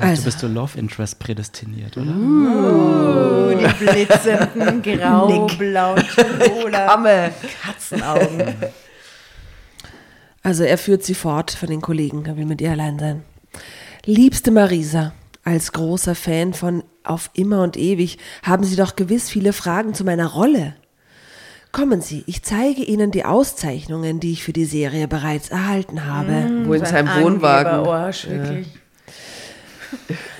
also, du bist so Love Interest prädestiniert, oder? Die blitzenden, grau-blauen Tiroler Katzenaugen. Also er führt sie fort von den Kollegen, er will mit ihr allein sein. Liebste Marisa, als großer Fan von Auf Immer und Ewig haben Sie doch gewiss viele Fragen zu meiner Rolle. Kommen Sie, ich zeige Ihnen die Auszeichnungen, die ich für die Serie bereits erhalten habe. Wo in seinem Wohnwagen. Arsch, wirklich. Ja.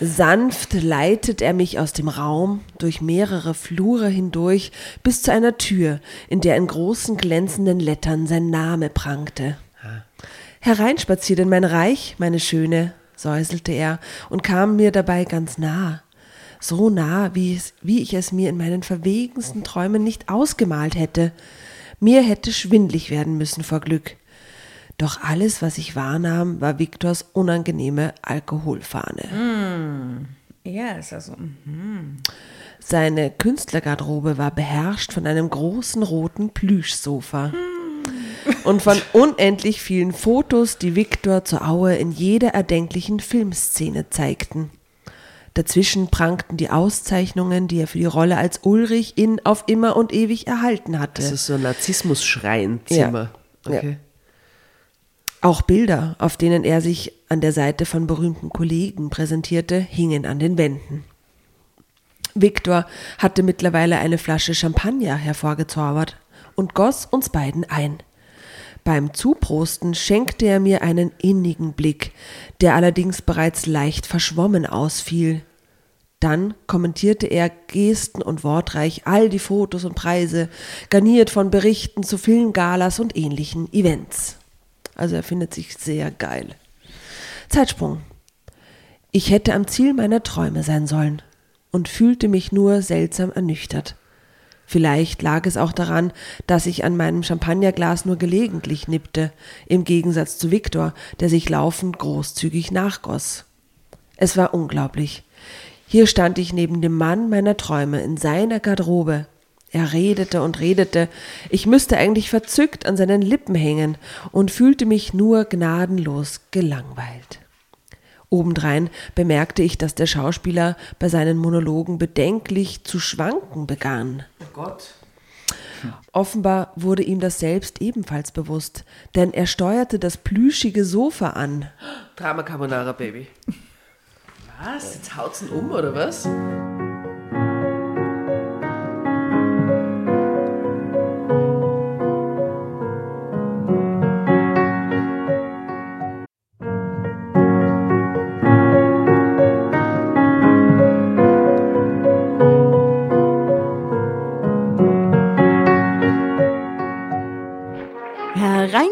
Sanft leitet er mich aus dem Raum, durch mehrere Flure hindurch, bis zu einer Tür, in der in großen glänzenden Lettern sein Name prangte. Hereinspaziert in mein Reich, meine Schöne, säuselte er und kam mir dabei ganz nah. So nah, wie ich es mir in meinen verwegensten Träumen nicht ausgemalt hätte. Mir hätte schwindlig werden müssen vor Glück. Doch alles, was ich wahrnahm, war Viktors unangenehme Alkoholfahne. Seine Künstlergarderobe war beherrscht von einem großen roten Plüschsofa und von unendlich vielen Fotos, die Viktor zur Aue in jeder erdenklichen Filmszene zeigten. Dazwischen prangten die Auszeichnungen, die er für die Rolle als Ulrich in Auf Immer und Ewig erhalten hatte. Das ist so ein Narzissmus-Schreien-Zimmer. Ja. Okay. Ja. Auch Bilder, auf denen er sich an der Seite von berühmten Kollegen präsentierte, hingen an den Wänden. Viktor hatte mittlerweile eine Flasche Champagner hervorgezaubert und goss uns beiden ein. Beim Zuprosten schenkte er mir einen innigen Blick, der allerdings bereits leicht verschwommen ausfiel. Dann kommentierte er gesten- und wortreich all die Fotos und Preise, garniert von Berichten zu Filmgalas und ähnlichen Events. Also er findet sich sehr geil. Zeitsprung. Ich hätte am Ziel meiner Träume sein sollen und fühlte mich nur seltsam ernüchtert. Vielleicht lag es auch daran, dass ich an meinem Champagnerglas nur gelegentlich nippte, im Gegensatz zu Viktor, der sich laufend großzügig nachgoss. Es war unglaublich, Hier stand ich neben dem Mann meiner Träume in seiner Garderobe. Er redete und redete, ich müsste eigentlich verzückt an seinen Lippen hängen und fühlte mich nur gnadenlos gelangweilt. Obendrein bemerkte ich, dass der Schauspieler bei seinen Monologen bedenklich zu schwanken begann. Oh Gott. Offenbar wurde ihm das selbst ebenfalls bewusst, denn er steuerte das plüschige Sofa an. Drama Carbonara, Baby. Was? Jetzt haut's ihn um, oder was?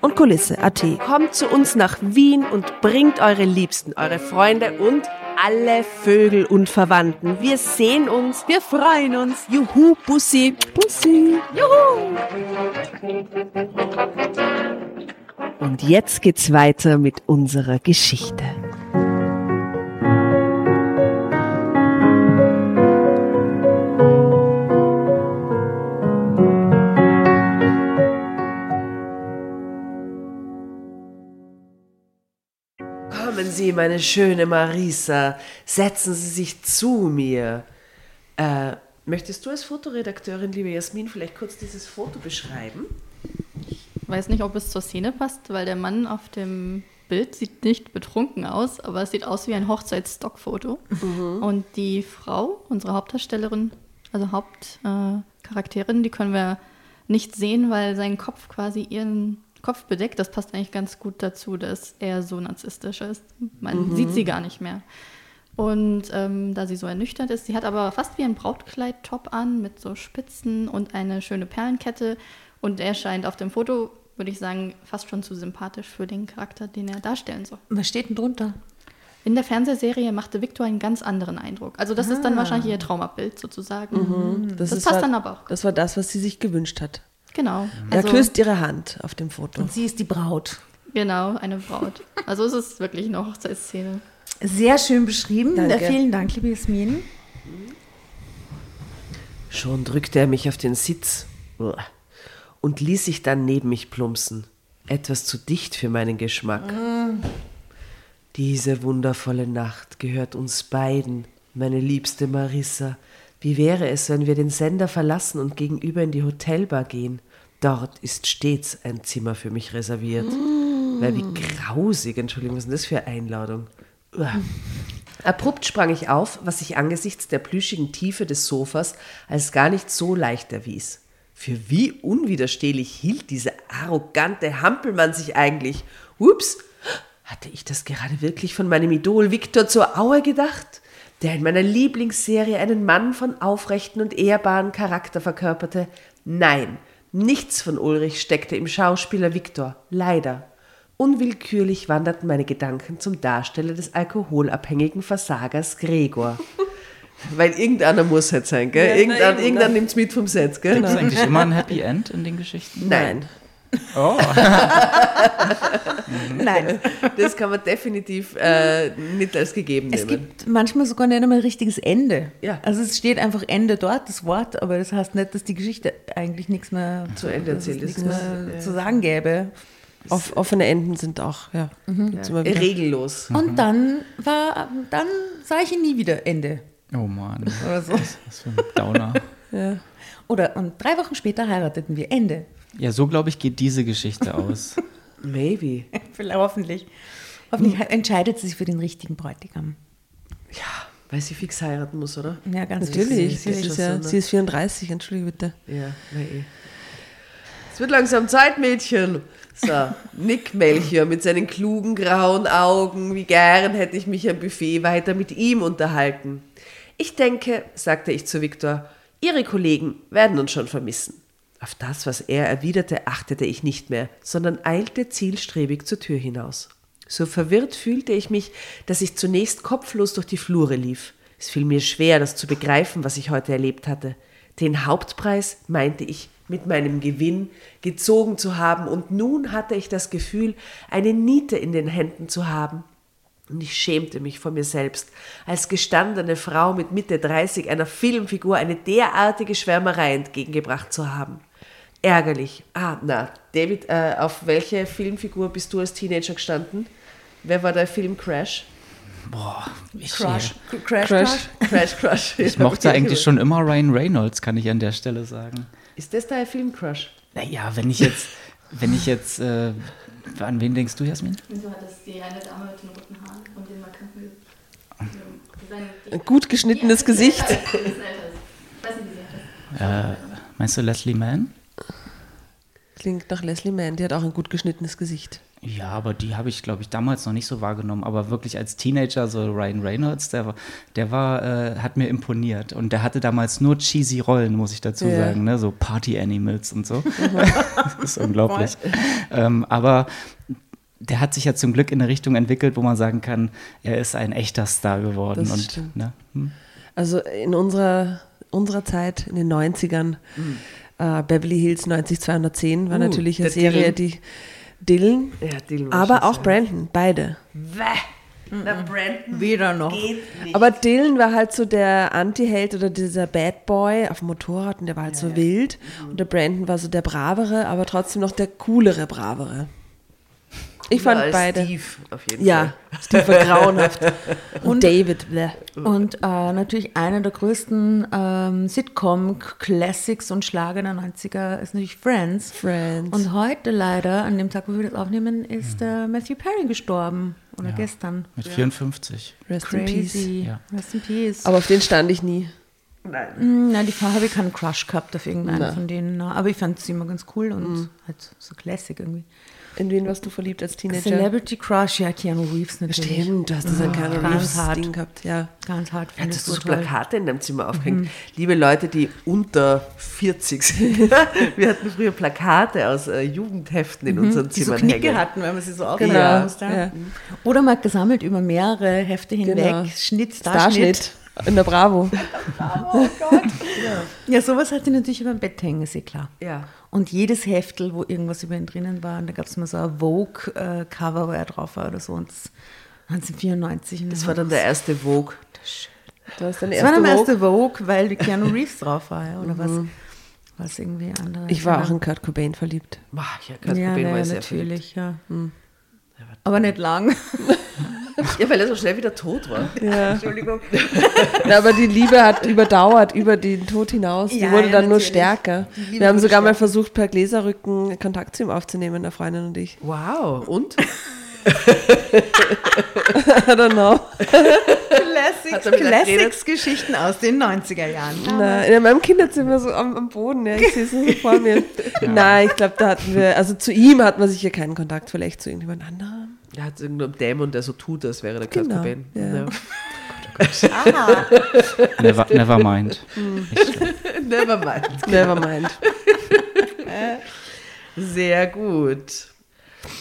und Kulisse.at. Kommt zu uns nach Wien und bringt eure Liebsten, eure Freunde und alle Vögel und Verwandten. Wir sehen uns, wir freuen uns. Juhu, Bussi. Bussi. Juhu. Und jetzt geht's weiter mit unserer Geschichte. Kommen Sie, meine schöne Marisa, setzen Sie sich zu mir. Möchtest du als Fotoredakteurin, liebe Jasmin, vielleicht kurz dieses Foto beschreiben? Ich weiß nicht, ob es zur Szene passt, weil der Mann auf dem Bild sieht nicht betrunken aus, aber es sieht aus wie ein Hochzeitsstockfoto. Mhm. Und die Frau, unsere Hauptdarstellerin, also Hauptcharakterin, die können wir nicht sehen, weil sein Kopf quasi ihren Kopf bedeckt, das passt eigentlich ganz gut dazu, dass er so narzisstisch ist. Man sieht sie gar nicht mehr. Und da sie so ernüchtert ist, sie hat aber fast wie ein Brautkleid-Top an, mit so Spitzen und eine schöne Perlenkette. Und er scheint auf dem Foto, würde ich sagen, fast schon zu sympathisch für den Charakter, den er darstellen soll. Was steht denn drunter? In der Fernsehserie machte Viktor einen ganz anderen Eindruck. Also das ist dann wahrscheinlich ihr Traumabbild sozusagen. Mhm. Das passt dann aber auch. Das war das, was sie sich gewünscht hat. Genau. Er küsst ihre Hand auf dem Foto. Und sie ist die Braut. Genau, eine Braut. Also es ist wirklich eine Hochzeitsszene. Sehr schön beschrieben. Danke. Vielen Dank, liebe Jasmin. Schon drückte er mich auf den Sitz und ließ sich dann neben mich plumpsen. Etwas zu dicht für meinen Geschmack. Mm. Diese wundervolle Nacht gehört uns beiden, meine liebste Marisa. Wie wäre es, wenn wir den Sender verlassen und gegenüber in die Hotelbar gehen? Dort ist stets ein Zimmer für mich reserviert. Mm. Weil wie grausig, Entschuldigung, was ist denn das für eine Einladung? Abrupt sprang ich auf, was sich angesichts der plüschigen Tiefe des Sofas als gar nicht so leicht erwies. Für wie unwiderstehlich hielt dieser arrogante Hampelmann sich eigentlich? Ups, hatte ich das gerade wirklich von meinem Idol Viktor zur Aue gedacht? Der in meiner Lieblingsserie einen Mann von aufrechten und ehrbaren Charakter verkörperte. Nein, nichts von Ulrich steckte im Schauspieler Viktor, leider. Unwillkürlich wanderten meine Gedanken zum Darsteller des alkoholabhängigen Versagers Gregor. Weil irgendeiner muss halt sein, gell? Ja, irgendeiner nimmt's mit vom Set, gell? Gibt es eigentlich immer ein Happy End in den Geschichten? Nein. Oh. Nein, das kann man definitiv nicht als gegeben nehmen. Es gibt manchmal sogar nicht einmal ein richtiges Ende. Ja. Also es steht einfach Ende dort, das Wort, aber das heißt nicht, dass die Geschichte eigentlich nichts mehr zu Ende erzählt ist. Nichts mehr zu sagen gäbe. Offene Enden sind auch regellos. Und dann sage ich nie wieder Ende. Oh Mann. Oder so. Was für ein Downer. Ja. Und 3 Wochen später heirateten wir. Ende. Ja, so glaube ich, geht diese Geschichte aus. Maybe. Vielleicht, hoffentlich entscheidet sie sich für den richtigen Bräutigam. Ja, weil sie fix heiraten muss, oder? Ja, ganz natürlich. Sie ist 34, entschuldige bitte. Ja, nee. Es wird langsam Zeit, Mädchen. So, Nick Melchior mit seinen klugen, grauen Augen. Wie gern hätte ich mich am Buffet weiter mit ihm unterhalten. Ich denke, sagte ich zu Viktor, Ihre Kollegen werden uns schon vermissen. Auf das, was er erwiderte, achtete ich nicht mehr, sondern eilte zielstrebig zur Tür hinaus. So verwirrt fühlte ich mich, dass ich zunächst kopflos durch die Flure lief. Es fiel mir schwer, das zu begreifen, was ich heute erlebt hatte. Den Hauptpreis, meinte ich, mit meinem Gewinn gezogen zu haben, und nun hatte ich das Gefühl, eine Niete in den Händen zu haben. Und ich schämte mich vor mir selbst, als gestandene Frau mit Mitte 30 einer Filmfigur eine derartige Schwärmerei entgegengebracht zu haben. Ärgerlich. David, auf welche Filmfigur bist du als Teenager gestanden? Wer war der Film Crash? Boah, Crash. Ich mochte eigentlich schon immer Ryan Reynolds, kann ich an der Stelle sagen. Ist das dein Film Crash? Naja, wenn ich jetzt an wen denkst du, Jasmin? Wieso hat das die eine Dame mit den roten Haaren und den markanten ein gut geschnittenes Gesicht. Meinst du Leslie Mann? Klingt nach Leslie Mann, die hat auch ein gut geschnittenes Gesicht. Ja, aber die habe ich, glaube ich, damals noch nicht so wahrgenommen. Aber wirklich als Teenager, so Ryan Reynolds, der hat mir imponiert. Und der hatte damals nur cheesy Rollen, muss ich dazu sagen, ne? So Party Animals und so. Das ist unglaublich. Aber der hat sich ja zum Glück in eine Richtung entwickelt, wo man sagen kann, er ist ein echter Star geworden. Und, ne? Also in unserer Zeit, in den 90ern, Beverly Hills 90210 war natürlich eine Serie, die... Dylan, ja, Dylan, aber auch Brandon, beide. Na, Brandon weder noch. Geht nicht. Aber Dylan war halt so der Anti-Held oder dieser Bad Boy auf dem Motorrad, und der war halt so wild. Und der Brandon war so der Bravere, aber trotzdem noch der coolere Bravere. Ich fand beide. Steve auf jeden Fall. Ja, Steve war grauenhaft. Und David. Bleh. Und natürlich einer der größten Sitcom-Classics und Schlager der 90er ist natürlich Friends. Und heute leider, an dem Tag, wo wir das aufnehmen, ist Matthew Perry gestorben. Oder gestern. Mit 54. Rest in peace. Rest in peace. Aber auf den stand ich nie. Nein, die habe ich keinen Crush gehabt auf irgendeinen von denen. Aber ich fand sie immer ganz cool und halt so classic irgendwie. In wen warst du verliebt als Teenager? Celebrity Crush, ja, Keanu Reeves natürlich. Stimmt, du hast das Keanu Reeves-Ding gehabt, ja. Ganz hart. Hattest du so Plakate in deinem Zimmer aufgehängt? Liebe Leute, die unter 40 sind. Wir hatten früher Plakate aus Jugendheften in unseren Zimmern hängen. Die so Knicke hatten, weil man sie so aufhängen musste. Ja. Oder man hat gesammelt über mehrere Hefte hinweg. Schnitt, Starschnitt. In der Bravo. Oh Gott. Ja, sowas hat sie natürlich über dem Bett hängen, ist eh klar. Ja. Und jedes Heftel, wo irgendwas über ihn drinnen war, und da gab es mal so ein Vogue-Cover, wo er drauf war oder so. Und das waren 94. Das war dann der erste Vogue. Das war dann der erste Vogue, weil die Keanu Reeves drauf war, ja, oder was irgendwie andere. Ich war auch in Kurt Cobain verliebt. Kurt Cobain war sehr verliebt. Ja, natürlich, ja. Aber nicht lang. Ja, weil er so schnell wieder tot war. Ja. Entschuldigung. Na, aber die Liebe hat überdauert, über den Tod hinaus. Die wurde dann nur stärker. Wir haben sogar mal versucht, per Gläserrücken Kontakt zu ihm aufzunehmen, der Freundin und ich. Wow, und? I don't know. Classics-Geschichten aus den 90er Jahren. Na, in meinem Kinderzimmer so am Boden, ja, ich sehe es so vor mir. Ja. Nein, ich glaube, zu ihm hat man sicher keinen Kontakt, vielleicht zu irgendjemand anderem. Er hat irgendeinen Dämon, der so tut, als wäre der Kurt Cobain. Ja. Never mind. Never mind. Sehr gut.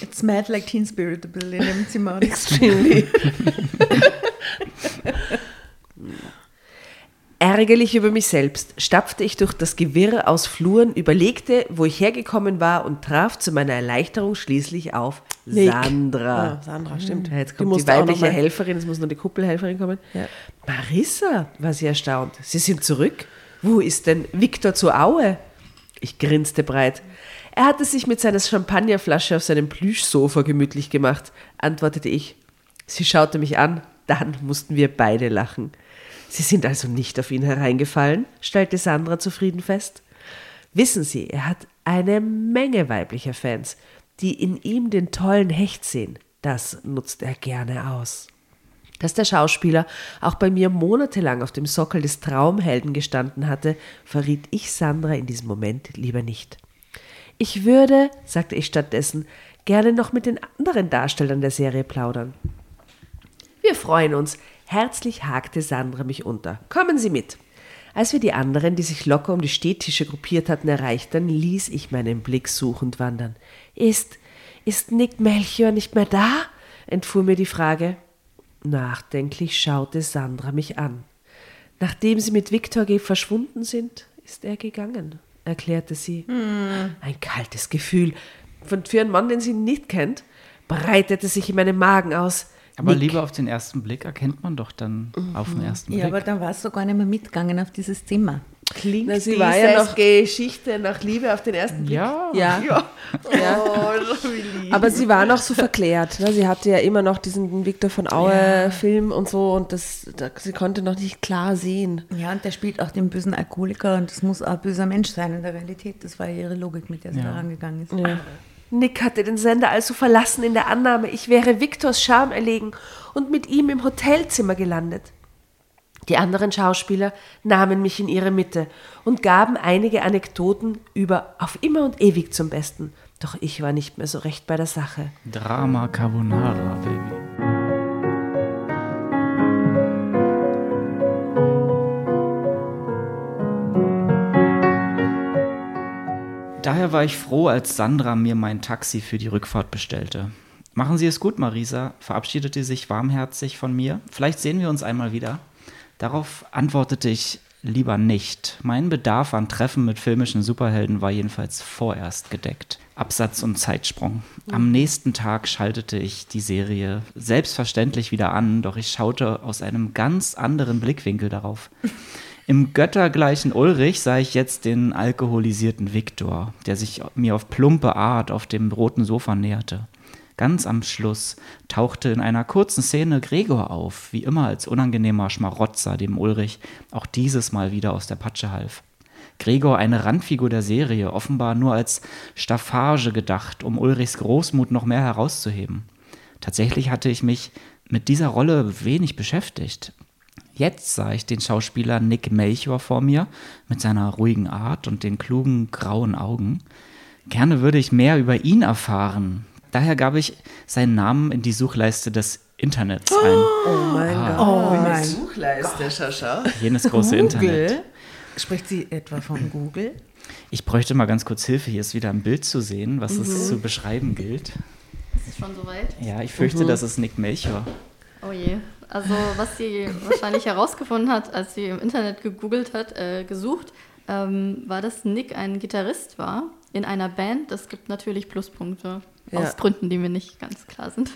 It's mad like Teen Spirit in dem Zimmer. Extremely. Ärgerlich über mich selbst stapfte ich durch das Gewirr aus Fluren, überlegte, wo ich hergekommen war, und traf zu meiner Erleichterung schließlich auf Nick. Sandra. Oh, Sandra, stimmt. Ja, jetzt kommt die weibliche Helferin, es muss noch die Kuppelhelferin kommen. Ja. Marisa, war sie erstaunt. Sie sind zurück? Wo ist denn Viktor zur Aue? Ich grinste breit. Er hatte sich mit seiner Champagnerflasche auf seinem Plüschsofa gemütlich gemacht, antwortete ich. Sie schaute mich an, dann mussten wir beide lachen. Sie sind also nicht auf ihn hereingefallen, stellte Sandra zufrieden fest. Wissen Sie, er hat eine Menge weiblicher Fans, die in ihm den tollen Hecht sehen. Das nutzt er gerne aus. Dass der Schauspieler auch bei mir monatelang auf dem Sockel des Traumhelden gestanden hatte, verriet ich Sandra in diesem Moment lieber nicht. Ich würde, sagte ich stattdessen, gerne noch mit den anderen Darstellern der Serie plaudern. Wir freuen uns. Herzlich hakte Sandra mich unter. Kommen Sie mit. Als wir die anderen, die sich locker um die Stehtische gruppiert hatten, erreichten, ließ ich meinen Blick suchend wandern. Ist Nick Melchior nicht mehr da?, entfuhr mir die Frage. Nachdenklich schaute Sandra mich an. Nachdem sie mit Viktor G. verschwunden sind, ist er gegangen, erklärte sie. Ein kaltes Gefühl. Für einen Mann, den sie nicht kennt, breitete sich in meinem Magen aus. Aber Nick. Lieber auf den ersten Blick erkennt man doch dann auf den ersten Blick. Ja, aber dann warst du gar nicht mehr mitgegangen auf dieses Thema. Klingt diese war ja noch Geschichte nach Liebe auf den ersten Blick. Ja. Oh, aber sie war noch so verklärt. Ne? Sie hatte ja immer noch diesen Viktor von Aue-Film und so und sie konnte noch nicht klar sehen. Ja, und der spielt auch den bösen Alkoholiker und das muss auch ein böser Mensch sein in der Realität. Das war ihre Logik, mit der sie da rangegangen ist. Ja. Nick hatte den Sender also verlassen in der Annahme, ich wäre Viktors Charme erlegen und mit ihm im Hotelzimmer gelandet. Die anderen Schauspieler nahmen mich in ihre Mitte und gaben einige Anekdoten über Auf Immer und Ewig zum Besten. Doch ich war nicht mehr so recht bei der Sache. Drama Carbonara, Baby. Daher war ich froh, als Sandra mir mein Taxi für die Rückfahrt bestellte. Machen Sie es gut, Marisa, verabschiedete sich warmherzig von mir. Vielleicht sehen wir uns einmal wieder. Darauf antwortete ich lieber nicht. Mein Bedarf an Treffen mit filmischen Superhelden war jedenfalls vorerst gedeckt. Absatz und Zeitsprung. Am nächsten Tag schaltete ich die Serie selbstverständlich wieder an, doch ich schaute aus einem ganz anderen Blickwinkel darauf. Im göttergleichen Ulrich sah ich jetzt den alkoholisierten Viktor, der sich mir auf plumpe Art auf dem roten Sofa näherte. Ganz am Schluss tauchte in einer kurzen Szene Gregor auf, wie immer als unangenehmer Schmarotzer, dem Ulrich auch dieses Mal wieder aus der Patsche half. Gregor, eine Randfigur der Serie, offenbar nur als Staffage gedacht, um Ulrichs Großmut noch mehr herauszuheben. Tatsächlich hatte ich mich mit dieser Rolle wenig beschäftigt. Jetzt sah ich den Schauspieler Nick Melchior vor mir, mit seiner ruhigen Art und den klugen, grauen Augen. Gerne würde ich mehr über ihn erfahren. Daher gab ich seinen Namen in die Suchleiste des Internets ein. Oh mein Gott. Oh meine Suchleiste, Schascha. Jenes große Google? Internet. Spricht sie etwa von Google? Ich bräuchte mal ganz kurz Hilfe. Hier ist wieder ein Bild zu sehen, was es zu beschreiben gilt. Ist es schon soweit? Ja, ich fürchte, das ist Nick Melchior. Oh je. Also was sie wahrscheinlich herausgefunden hat, als sie im Internet gegoogelt hat, gesucht, war, dass Nick ein Gitarrist war in einer Band. Das gibt natürlich Pluspunkte. Aus Gründen, die mir nicht ganz klar sind.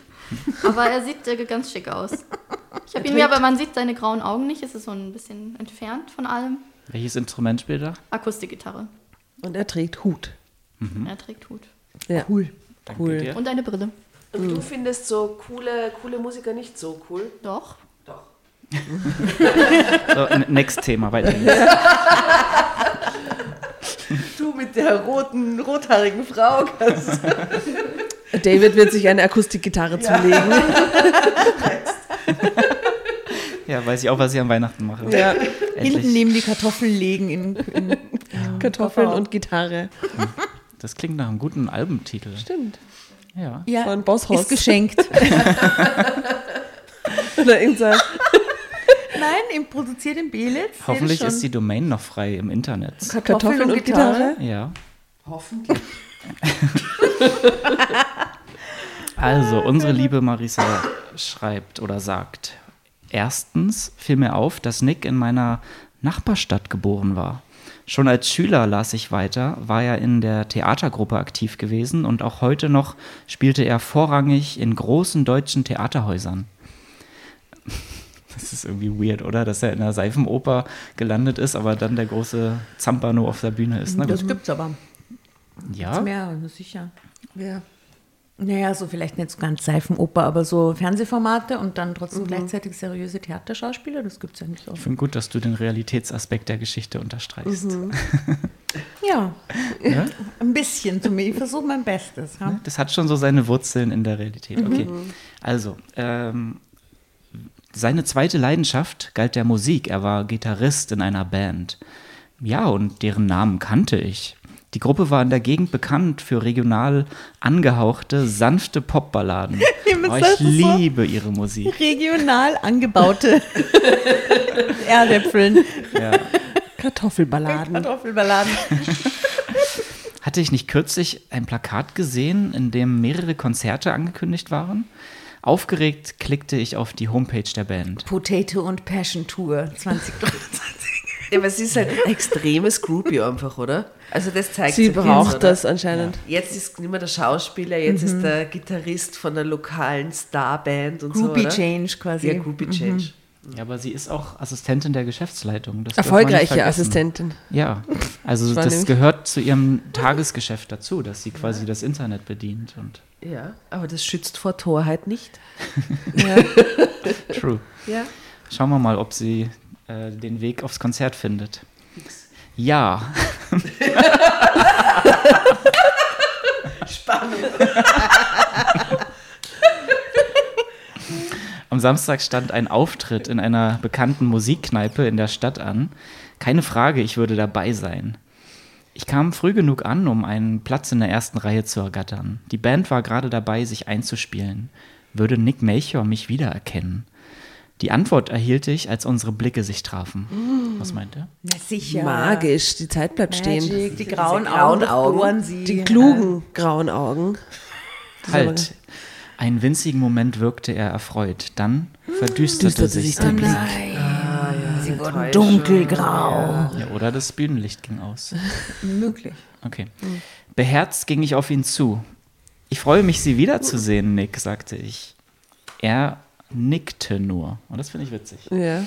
Aber er sieht ganz schick aus. Ich habe ihn mir, aber man sieht seine grauen Augen nicht. Es ist so ein bisschen entfernt von allem. Welches Instrument spielt er? Akustikgitarre. Und er trägt Hut. Mhm. Er trägt Hut. Ja. Cool. Dir. Und eine Brille. Und du findest so coole Musiker nicht so cool? Doch. So, next Thema, weiter. Du mit der rothaarigen Frau. David wird sich eine Akustikgitarre zulegen. Ja, weiß ich auch, was ich an Weihnachten mache. Ja. Hinten neben die Kartoffeln legen in Kartoffeln und Gitarre. Das klingt nach einem guten Albumtitel. Stimmt. Ja. Von Bosshaus. Ist geschenkt. Oder irgendwas. Nein, im produzierten Belitz. Hoffentlich ist die Domain noch frei im Internet. Kartoffeln und Gitarre? Ja. Hoffentlich. Also, unsere liebe Marisa schreibt oder sagt, erstens fiel mir auf, dass Nick in meiner Nachbarstadt geboren war. Schon als Schüler, las ich weiter, war er in der Theatergruppe aktiv gewesen und auch heute noch spielte er vorrangig in großen deutschen Theaterhäusern. Das ist irgendwie weird, oder? Dass er in einer Seifenoper gelandet ist, aber dann der große Zampano auf der Bühne ist. Ne? Das gibt's aber. Ja? Das mehr, sicher. Ja. Naja, so vielleicht nicht so ganz Seifenoper, aber so Fernsehformate und dann trotzdem gleichzeitig seriöse Theaterschauspieler, das gibt's ja nicht auch. Ich finde gut, dass du den Realitätsaspekt der Geschichte unterstreichst. Ja, ein bisschen zu mir. Ich versuche mein Bestes. Ja? Das hat schon so seine Wurzeln in der Realität. Okay, also, seine zweite Leidenschaft galt der Musik. Er war Gitarrist in einer Band. Ja, und deren Namen kannte ich. Die Gruppe war in der Gegend bekannt für regional angehauchte, sanfte Popballaden. Ich liebe ihre Musik. Regional angebaute Erdäpfeln. Ja. Kartoffelballaden. Kartoffelballaden. Hatte ich nicht kürzlich ein Plakat gesehen, in dem mehrere Konzerte angekündigt waren? Aufgeregt klickte ich auf die Homepage der Band. Potato und Passion Tour 2023. Ja, aber sie ist halt ein extremes Groupie einfach, oder? Also das zeigt sie braucht hin, das anscheinend. Ja. Jetzt ist nicht mehr der Schauspieler, jetzt ist der Gitarrist von der lokalen Starband und Groupie so, Groupie Change quasi. Ja, Groupie Change. Ja, aber sie ist auch Assistentin der Geschäftsleitung. Das erfolgreiche Assistentin. Ja, also das gehört zu ihrem Tagesgeschäft dazu, dass sie quasi das Internet bedient. Und ja, aber das schützt vor Torheit nicht. True. Ja. Schauen wir mal, ob sie den Weg aufs Konzert findet. Ja. Spannend. Am Samstag stand ein Auftritt in einer bekannten Musikkneipe in der Stadt an. Keine Frage, ich würde dabei sein. Ich kam früh genug an, um einen Platz in der ersten Reihe zu ergattern. Die Band war gerade dabei, sich einzuspielen. Würde Nick Melchior mich wiedererkennen? Die Antwort erhielt ich, als unsere Blicke sich trafen. Was meint er? Na sicher. Magisch, die Zeit bleibt stehen. Die grauen Augen. Die klugen grauen Augen. Halt. Einen winzigen Moment wirkte er erfreut. Dann verdüsterte sich der Blick. Ah, ja, sie wurden dunkelgrau. Ja, oder das Bühnenlicht ging aus. Möglich. Okay. Beherzt ging ich auf ihn zu. Ich freue mich, Sie wiederzusehen, Nick, sagte ich. Er nickte nur. Und das finde ich witzig. Ja.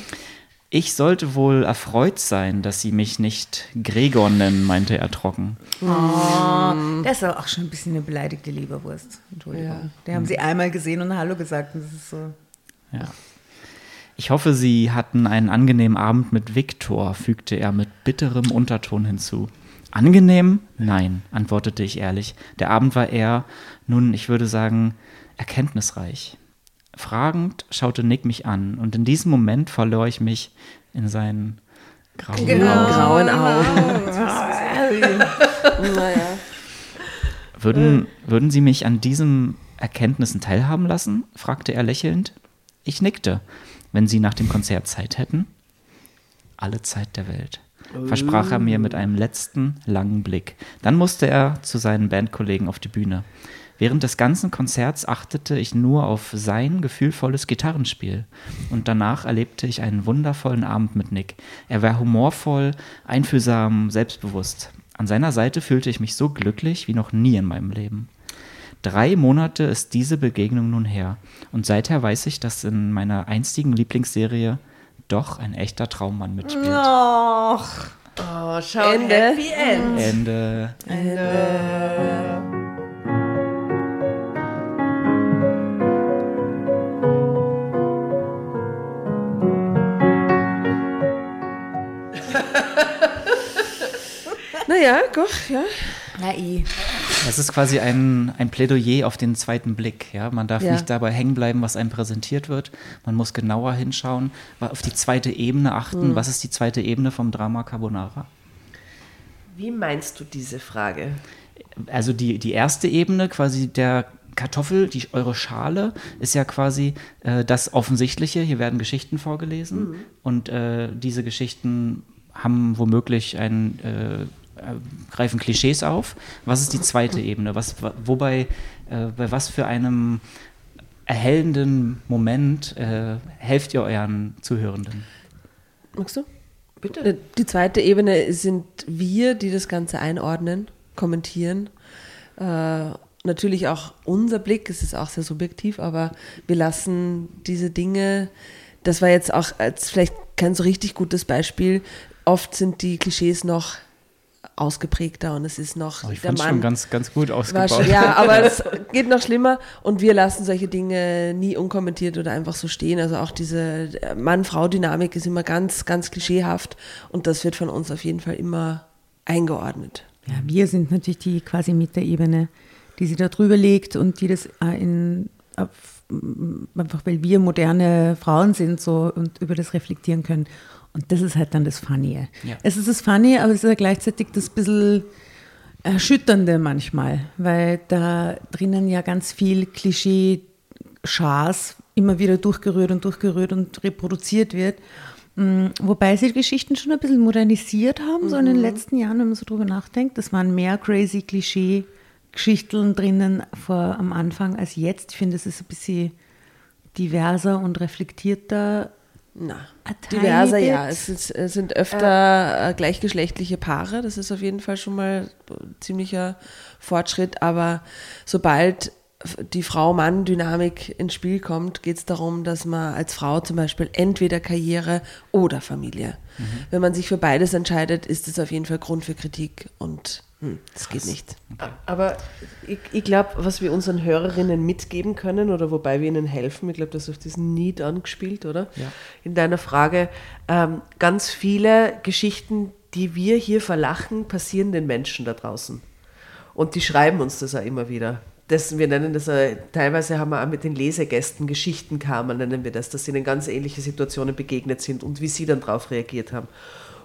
Ich sollte wohl erfreut sein, dass Sie mich nicht Gregor nennen, meinte er trocken. Oh, das ist auch schon ein bisschen eine beleidigte Leberwurst. Entschuldigung. Ja. Die haben Sie einmal gesehen und Hallo gesagt. Das ist so. Ja. Ich hoffe, Sie hatten einen angenehmen Abend mit Viktor, fügte er mit bitterem Unterton hinzu. Angenehm? Nein, antwortete ich ehrlich. Der Abend war eher, nun, ich würde sagen, erkenntnisreich. Fragend schaute Nick mich an und in diesem Moment verlor ich mich in seinen grauen Augen. Grauen Augen. Würden Sie mich an diesen Erkenntnissen teilhaben lassen? Fragte er lächelnd. Ich nickte. Wenn Sie nach dem Konzert Zeit hätten? Alle Zeit der Welt, versprach er mir mit einem letzten langen Blick. Dann musste er zu seinen Bandkollegen auf die Bühne. Während des ganzen Konzerts achtete ich nur auf sein gefühlvolles Gitarrenspiel. Und danach erlebte ich einen wundervollen Abend mit Nick. Er war humorvoll, einfühlsam, selbstbewusst. An seiner Seite fühlte ich mich so glücklich wie noch nie in meinem Leben. 3 Monate ist diese Begegnung nun her. Und seither weiß ich, dass in meiner einstigen Lieblingsserie doch ein echter Traummann mitspielt. Oh, schau, Ende. Happy End. Ende. Naja, doch, ja. Na eh. Das ist quasi ein Plädoyer auf den zweiten Blick. Ja? Man darf nicht dabei hängen bleiben, was einem präsentiert wird. Man muss genauer hinschauen, auf die zweite Ebene achten. Was ist die zweite Ebene vom Drama Carbonara? Wie meinst du diese Frage? Also die erste Ebene, quasi der Kartoffel, eure Schale, ist ja quasi das Offensichtliche. Hier werden Geschichten vorgelesen und diese Geschichten haben womöglich greifen Klischees auf. Was ist die zweite Ebene? Bei was für einem erhellenden Moment helft ihr euren Zuhörenden? Magst du? Bitte. Die zweite Ebene sind wir, die das Ganze einordnen, kommentieren. Natürlich auch unser Blick, es ist auch sehr subjektiv, aber wir lassen diese Dinge, das war jetzt auch als vielleicht kein so richtig gutes Beispiel, oft sind die Klischees noch ausgeprägter und es ist noch... Oh, ich fand es schon ganz, ganz gut ausgebaut. Ja, aber es geht noch schlimmer und wir lassen solche Dinge nie unkommentiert oder einfach so stehen. Also auch diese Mann-Frau-Dynamik ist immer ganz, ganz klischeehaft und das wird von uns auf jeden Fall immer eingeordnet. Ja, wir sind natürlich die quasi mit der Ebene, die sie da drüber legt und die das einfach, weil wir moderne Frauen sind so und über das reflektieren können. Und das ist halt dann das Funny. Ja. Es ist das Funny, aber es ist ja gleichzeitig das bisschen Erschütternde manchmal, weil da drinnen ja ganz viel Klischee-Schas immer wieder durchgerührt und reproduziert wird. Wobei sie Geschichten schon ein bisschen modernisiert haben, so in den letzten Jahren, wenn man so drüber nachdenkt. Das waren mehr crazy Klischee-Geschichten drinnen am Anfang als jetzt. Ich finde, es ist ein bisschen diverser und reflektierter. Na, diverser, ja. Es sind öfter gleichgeschlechtliche Paare. Das ist auf jeden Fall schon mal ein ziemlicher Fortschritt. Aber sobald die Frau-Mann-Dynamik ins Spiel kommt, geht es darum, dass man als Frau zum Beispiel entweder Karriere oder Familie. Mhm. Wenn man sich für beides entscheidet, ist das auf jeden Fall Grund für Kritik und das geht nicht. Okay. Aber ich glaube, was wir unseren Hörerinnen mitgeben können oder wobei wir ihnen helfen, ich glaube, das ist auf diesen Need angespielt, oder? Ja. In deiner Frage, ganz viele Geschichten, die wir hier verlachen, passieren den Menschen da draußen. Und die schreiben uns das auch immer wieder. Wir nennen das, teilweise haben wir auch mit den Lesegästen Geschichtenkammern, nennen wir das, dass ihnen ganz ähnliche Situationen begegnet sind und wie sie dann darauf reagiert haben.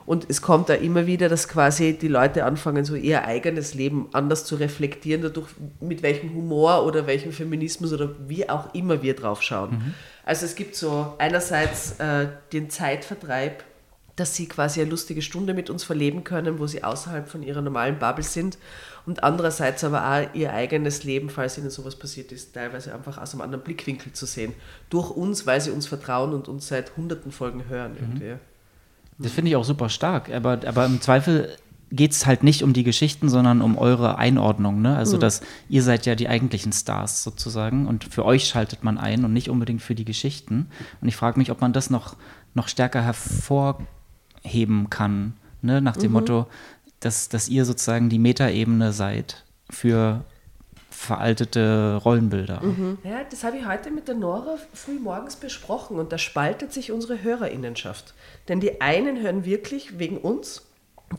Und es kommt da immer wieder, dass quasi die Leute anfangen, so ihr eigenes Leben anders zu reflektieren, dadurch mit welchem Humor oder welchem Feminismus oder wie auch immer wir drauf schauen. Mhm. Also es gibt so einerseits den Zeitvertreib, dass sie quasi eine lustige Stunde mit uns verleben können, wo sie außerhalb von ihrer normalen Bubble sind und andererseits aber auch ihr eigenes Leben, falls ihnen sowas passiert ist, teilweise einfach aus einem anderen Blickwinkel zu sehen. Durch uns, weil sie uns vertrauen und uns seit hunderten Folgen hören. Mhm. Irgendwie. Das finde ich auch super stark, aber im Zweifel geht es halt nicht um die Geschichten, sondern um eure Einordnung, ne? Also dass ihr seid ja die eigentlichen Stars sozusagen und für euch schaltet man ein und nicht unbedingt für die Geschichten. Und ich frage mich, ob man das noch stärker hervorheben kann, ne? Nach dem Motto, dass ihr sozusagen die Metaebene seid für veraltete Rollenbilder. Mhm. Ja, das habe ich heute mit der Nora früh morgens besprochen und da spaltet sich unsere HörerInnenschaft. Denn die einen hören wirklich wegen uns,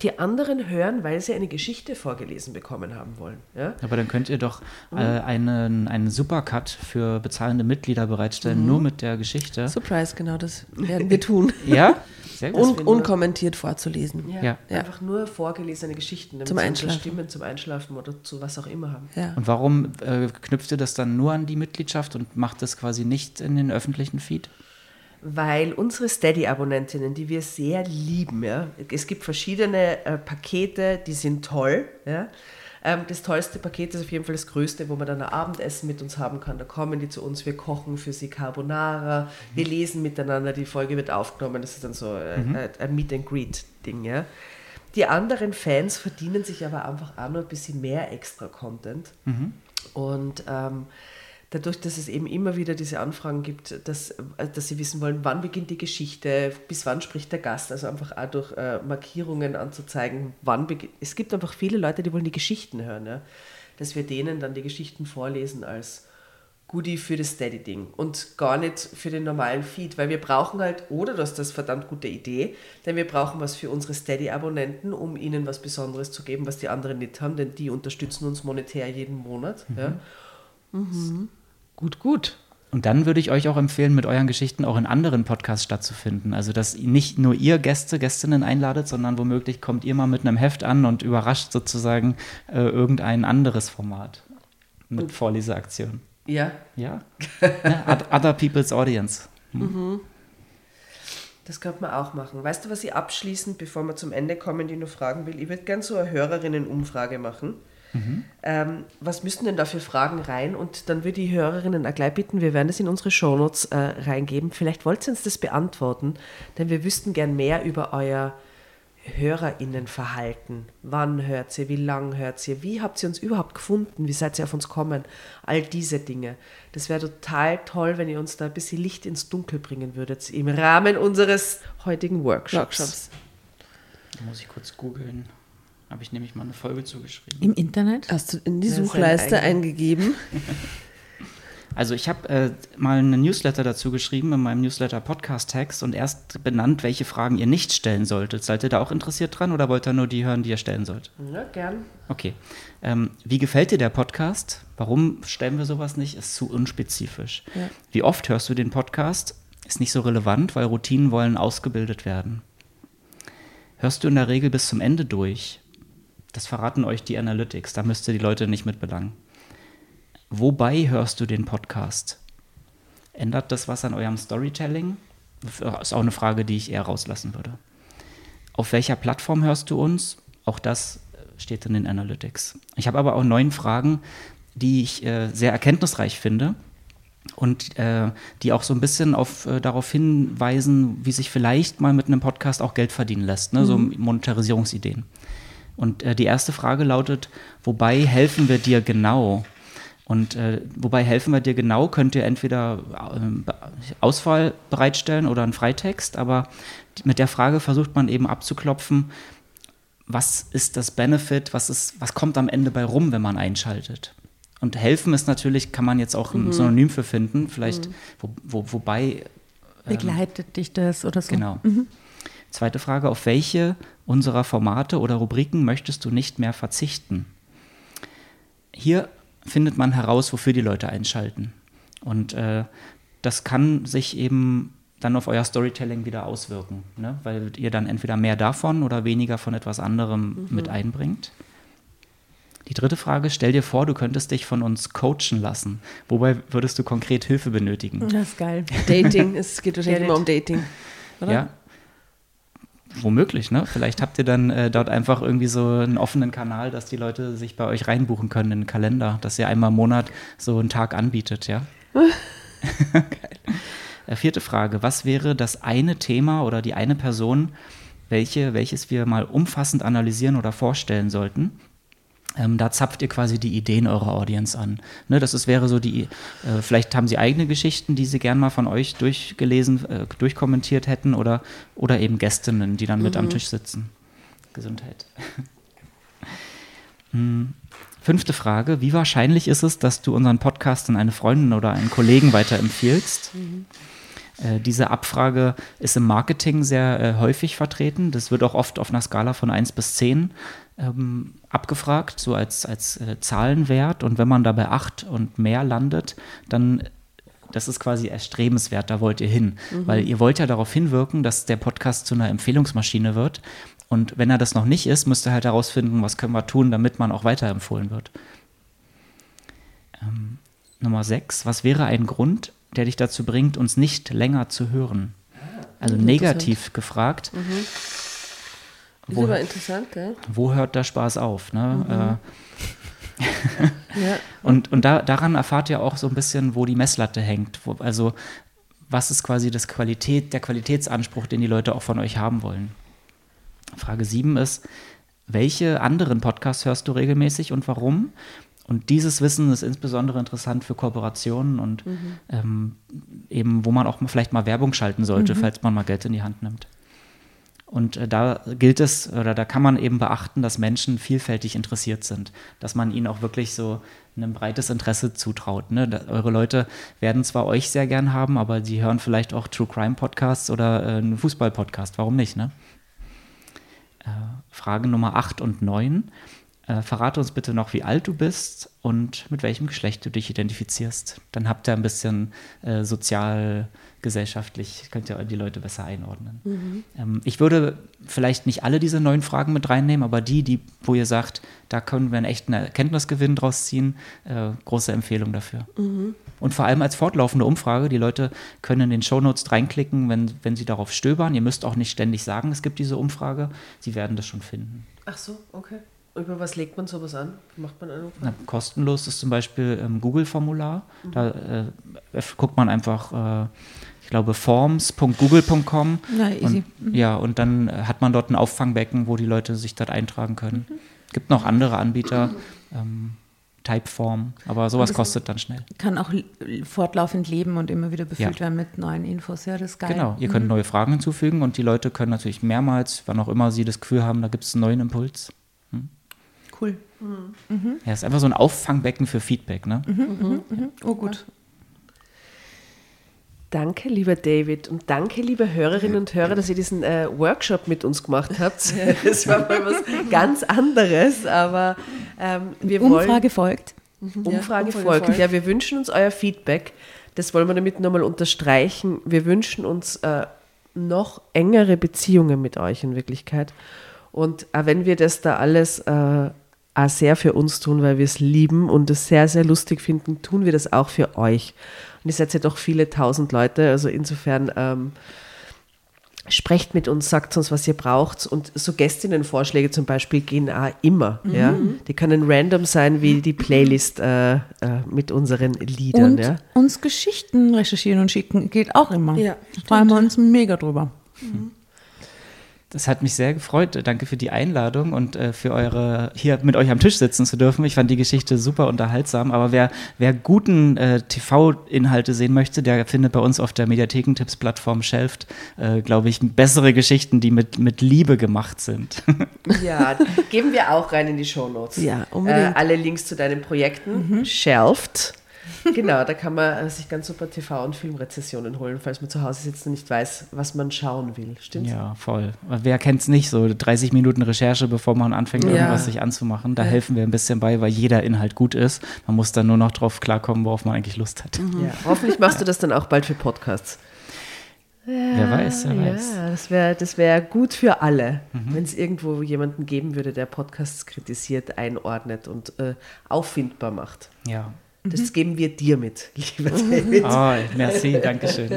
die anderen hören, weil sie eine Geschichte vorgelesen bekommen haben wollen. Ja? Aber dann könnt ihr doch einen Supercut für bezahlende Mitglieder bereitstellen, nur mit der Geschichte. Surprise, genau, das werden wir tun. Ja? Sehr gut. Unkommentiert vorzulesen. Ja, ja. Einfach nur vorgelesene Geschichten, damit sie Stimmen zum Einschlafen oder zu was auch immer haben. Ja. Und warum knüpft ihr das dann nur an die Mitgliedschaft und macht das quasi nicht in den öffentlichen Feed? Weil unsere Steady-Abonnentinnen, die wir sehr lieben, ja, es gibt verschiedene Pakete, die sind toll, ja. Das tollste Paket ist auf jeden Fall das größte, wo man dann ein Abendessen mit uns haben kann. Da kommen die zu uns, wir kochen für sie Carbonara, wir lesen miteinander, die Folge wird aufgenommen. Das ist dann so ein Meet-and-Greet-Ding. Ja. Die anderen Fans verdienen sich aber einfach auch noch ein bisschen mehr extra Content. Mhm. Und dadurch, dass es eben immer wieder diese Anfragen gibt, dass sie wissen wollen, wann beginnt die Geschichte, bis wann spricht der Gast, also einfach auch durch Markierungen anzuzeigen, wann beginnt. Es gibt einfach viele Leute, die wollen die Geschichten hören, ja? Dass wir denen dann die Geschichten vorlesen als Goodie für das Steady-Ding und gar nicht für den normalen Feed, weil wir brauchen halt, oder das ist das verdammt gute Idee, denn wir brauchen was für unsere Steady-Abonnenten, um ihnen was Besonderes zu geben, was die anderen nicht haben, denn die unterstützen uns monetär jeden Monat, ja? Mhm. Gut. Und dann würde ich euch auch empfehlen, mit euren Geschichten auch in anderen Podcasts stattzufinden. Also, dass nicht nur ihr Gäste, Gästinnen einladet, sondern womöglich kommt ihr mal mit einem Heft an und überrascht sozusagen irgendein anderes Format mit Vorleseaktion. Ja. Ja. Other People's Audience. Mhm. Das könnte man auch machen. Weißt du, was ich abschließend, bevor wir zum Ende kommen, die nur fragen will? Ich würde gerne so eine Hörerinnen-Umfrage machen. Mhm. Was müssen denn da für Fragen rein? Und dann würde ich die Hörerinnen auch gleich bitten, wir werden das in unsere Shownotes reingeben. Vielleicht wollt ihr uns das beantworten, denn wir wüssten gern mehr über euer HörerInnenverhalten. Wann hört ihr, wie lang hört ihr, wie habt ihr uns überhaupt gefunden, wie seid ihr auf uns gekommen? All diese Dinge. Das wäre total toll, wenn ihr uns da ein bisschen Licht ins Dunkel bringen würdet, im Rahmen unseres heutigen Workshops. Da muss ich kurz googeln. Habe ich nämlich mal eine Folge zugeschrieben. Im Internet? Hast du in die Suchleiste eingegeben? Also ich habe mal einen Newsletter dazu geschrieben in meinem Newsletter-Podcast-Text und erst benannt, welche Fragen ihr nicht stellen solltet. Seid ihr da auch interessiert dran oder wollt ihr nur die hören, die ihr stellen sollt? Ja, gern. Okay. Wie gefällt dir der Podcast? Warum stellen wir sowas nicht? Ist zu unspezifisch. Ja. Wie oft hörst du den Podcast? Ist nicht so relevant, weil Routinen wollen ausgebildet werden. Hörst du in der Regel bis zum Ende durch? Das verraten euch die Analytics, da müsst ihr die Leute nicht mit belangen. Wobei hörst du den Podcast? Ändert das was an eurem Storytelling? ist auch eine Frage, die ich eher rauslassen würde. Auf welcher Plattform hörst du uns? Auch das steht in den Analytics. Ich habe aber auch 9 Fragen, die ich sehr erkenntnisreich finde und die auch so ein bisschen darauf hinweisen, wie sich vielleicht mal mit einem Podcast auch Geld verdienen lässt, ne? So Monetarisierungsideen. Und die erste Frage lautet, wobei helfen wir dir genau? Und wobei helfen wir dir genau, könnt ihr entweder Auswahl bereitstellen oder einen Freitext, aber mit der Frage versucht man eben abzuklopfen, was ist das Benefit, was kommt am Ende bei rum, wenn man einschaltet? Und helfen ist natürlich, kann man jetzt auch ein Synonym für finden, vielleicht wobei... begleitet dich das oder so. Genau. Mhm. Zweite Frage, auf welche unserer Formate oder Rubriken möchtest du nicht mehr verzichten? Hier findet man heraus, wofür die Leute einschalten. Und das kann sich eben dann auf euer Storytelling wieder auswirken, ne? Weil ihr dann entweder mehr davon oder weniger von etwas anderem mit einbringt. Die dritte Frage, stell dir vor, du könntest dich von uns coachen lassen. Wobei würdest du konkret Hilfe benötigen? Das ist geil. Dating, es geht wahrscheinlich immer um Dating, oder? Ja. Womöglich, ne? Vielleicht habt ihr dann dort einfach irgendwie so einen offenen Kanal, dass die Leute sich bei euch reinbuchen können in den Kalender, dass ihr einmal im Monat so einen Tag anbietet, ja? Geil. Vierte Frage, was wäre das eine Thema oder die eine Person, welches wir mal umfassend analysieren oder vorstellen sollten? Da zapft ihr quasi die Ideen eurer Audience an. Ne, wäre so die, vielleicht haben sie eigene Geschichten, die sie gern mal von euch durchgelesen, durchkommentiert hätten oder eben Gästinnen, die dann mit am Tisch sitzen. Gesundheit. 5. Frage, wie wahrscheinlich ist es, dass du unseren Podcast an eine Freundin oder einen Kollegen weiterempfiehlst? Diese Abfrage ist im Marketing sehr häufig vertreten. Das wird auch oft auf einer Skala von 1 bis 10 abgefragt, so als Zahlenwert. Und wenn man da bei 8 und mehr landet, dann, das ist quasi erstrebenswert, da wollt ihr hin. Weil ihr wollt ja darauf hinwirken, dass der Podcast zu einer Empfehlungsmaschine wird. Und wenn er das noch nicht ist, müsst ihr halt herausfinden, was können wir tun, damit man auch weiterempfohlen wird. Nummer 6, was wäre ein Grund, der dich dazu bringt, uns nicht länger zu hören? Also negativ gefragt. Ist aber interessant, gell? Wo hört der Spaß auf? Ne? Ja. Und daran erfahrt ihr auch so ein bisschen, wo die Messlatte hängt. Also was ist quasi der Qualitätsanspruch, den die Leute auch von euch haben wollen? Frage 7 ist, welche anderen Podcasts hörst du regelmäßig und warum? Und dieses Wissen ist insbesondere interessant für Kooperationen und eben, wo man auch vielleicht mal Werbung schalten sollte, falls man mal Geld in die Hand nimmt. Und da gilt es, oder da kann man eben beachten, dass Menschen vielfältig interessiert sind, dass man ihnen auch wirklich so ein breites Interesse zutraut, ne? Eure Leute werden zwar euch sehr gern haben, aber sie hören vielleicht auch True-Crime-Podcasts oder einen Fußball-Podcast, warum nicht, ne? Frage Nummer 8 und 9. Verrate uns bitte noch, wie alt du bist und mit welchem Geschlecht du dich identifizierst. Dann habt ihr ein bisschen sozial, gesellschaftlich, könnt ihr die Leute besser einordnen. Ich würde vielleicht nicht alle diese 9 Fragen mit reinnehmen, aber die, wo ihr sagt, da können wir einen echten Erkenntnisgewinn draus ziehen, große Empfehlung dafür. Und vor allem als fortlaufende Umfrage, die Leute können in den Shownotes reinklicken, wenn sie darauf stöbern. Ihr müsst auch nicht ständig sagen, es gibt diese Umfrage, sie werden das schon finden. Ach so, okay. Über was legt man sowas an? Macht man eine Umfrage? Kostenlos ist zum Beispiel ein Google-Formular. Da guckt man einfach, ich glaube, forms.google.com. Na, easy. Und, ja, und dann hat man dort ein Auffangbecken, wo die Leute sich dort eintragen können. Es gibt noch andere Anbieter, Typeform, aber sowas kostet dann schnell. Kann auch fortlaufend leben und immer wieder befüllt werden mit neuen Infos. Ja, das ist geil. Genau, ihr könnt neue Fragen hinzufügen und die Leute können natürlich mehrmals, wann auch immer sie das Gefühl haben, da gibt es einen neuen Impuls. Cool. Ja, ist einfach so ein Auffangbecken für Feedback, ne? Oh, gut. Danke, lieber David, und danke, liebe Hörerinnen und Hörer, dass ihr diesen Workshop mit uns gemacht habt. Es war mal was ganz anderes, aber wir wollen... Umfrage folgt. Umfrage folgt. Ja, wir wünschen uns euer Feedback. Das wollen wir damit nochmal unterstreichen. Wir wünschen uns noch engere Beziehungen mit euch in Wirklichkeit. Und auch wenn wir das da alles auch sehr für uns tun, weil wir es lieben und es sehr, sehr lustig finden, tun wir das auch für euch. Und ihr seid ja doch viele 1000 Leute, also insofern Sprecht mit uns, sagt uns, was ihr braucht. Und so Gästinnenvorschläge zum Beispiel gehen auch immer. Mhm. Ja? Die können random sein, wie die Playlist mit unseren Liedern. Und ja? uns Geschichten recherchieren und schicken geht auch immer. Ja, da freuen wir uns mega drüber. Mhm. Das hat mich sehr gefreut. Danke für die Einladung und für eure, hier mit euch am Tisch sitzen zu dürfen. Ich fand die Geschichte super unterhaltsam. Aber wer guten TV-Inhalte sehen möchte, der findet bei uns auf der Mediathekentipps-Plattform Shelfd, glaube ich, bessere Geschichten, die mit Liebe gemacht sind. Ja, geben wir auch rein in die Shownotes. Ja, unbedingt. Alle Links zu deinen Projekten. Mhm. Shelfd. Genau, da kann man sich ganz super TV- und Filmrezensionen holen, falls man zu Hause sitzt und nicht weiß, was man schauen will. Stimmt's? Ja, voll. Wer kennt's nicht, so 30 Minuten Recherche, bevor man anfängt, irgendwas sich anzumachen. Da helfen wir ein bisschen bei, weil jeder Inhalt gut ist. Man muss dann nur noch drauf klarkommen, worauf man eigentlich Lust hat. Mhm. Ja, hoffentlich machst du das dann auch bald für Podcasts. Ja, wer weiß. Ja, das wär gut für alle, wenn es irgendwo jemanden geben würde, der Podcasts kritisiert, einordnet und auffindbar macht. Ja. Das geben wir dir mit, lieber David. Oh, merci, danke schön.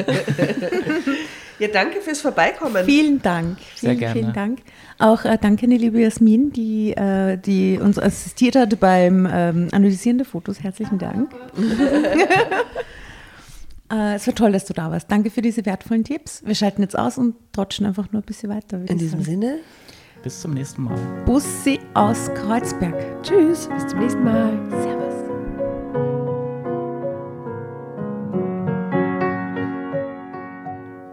Ja, danke fürs Vorbeikommen. Vielen Dank. Sehr gerne. Vielen Dank. Auch danke, eine liebe Jasmin, die uns assistiert hat beim Analysieren der Fotos. Herzlichen Dank. Es war toll, dass du da warst. Danke für diese wertvollen Tipps. Wir schalten jetzt aus und trotschen einfach nur ein bisschen weiter. In diesem Sinne. Bis zum nächsten Mal. Bussi aus Kreuzberg. Tschüss. Bis zum nächsten Mal. Servus.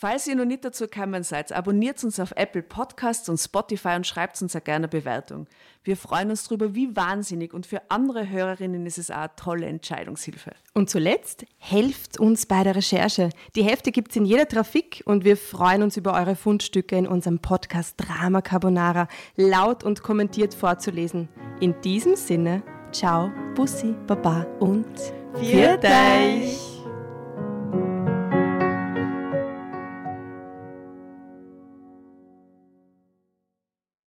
Falls ihr noch nicht dazu gekommen seid, abonniert uns auf Apple Podcasts und Spotify und schreibt uns auch gerne eine Bewertung. Wir freuen uns darüber, wie wahnsinnig, und für andere Hörerinnen ist es auch eine tolle Entscheidungshilfe. Und zuletzt, helft uns bei der Recherche. Die Hefte gibt es in jeder Trafik und wir freuen uns über eure Fundstücke in unserem Podcast Drama Carbonara laut und kommentiert vorzulesen. In diesem Sinne, ciao, bussi, baba und viert euch!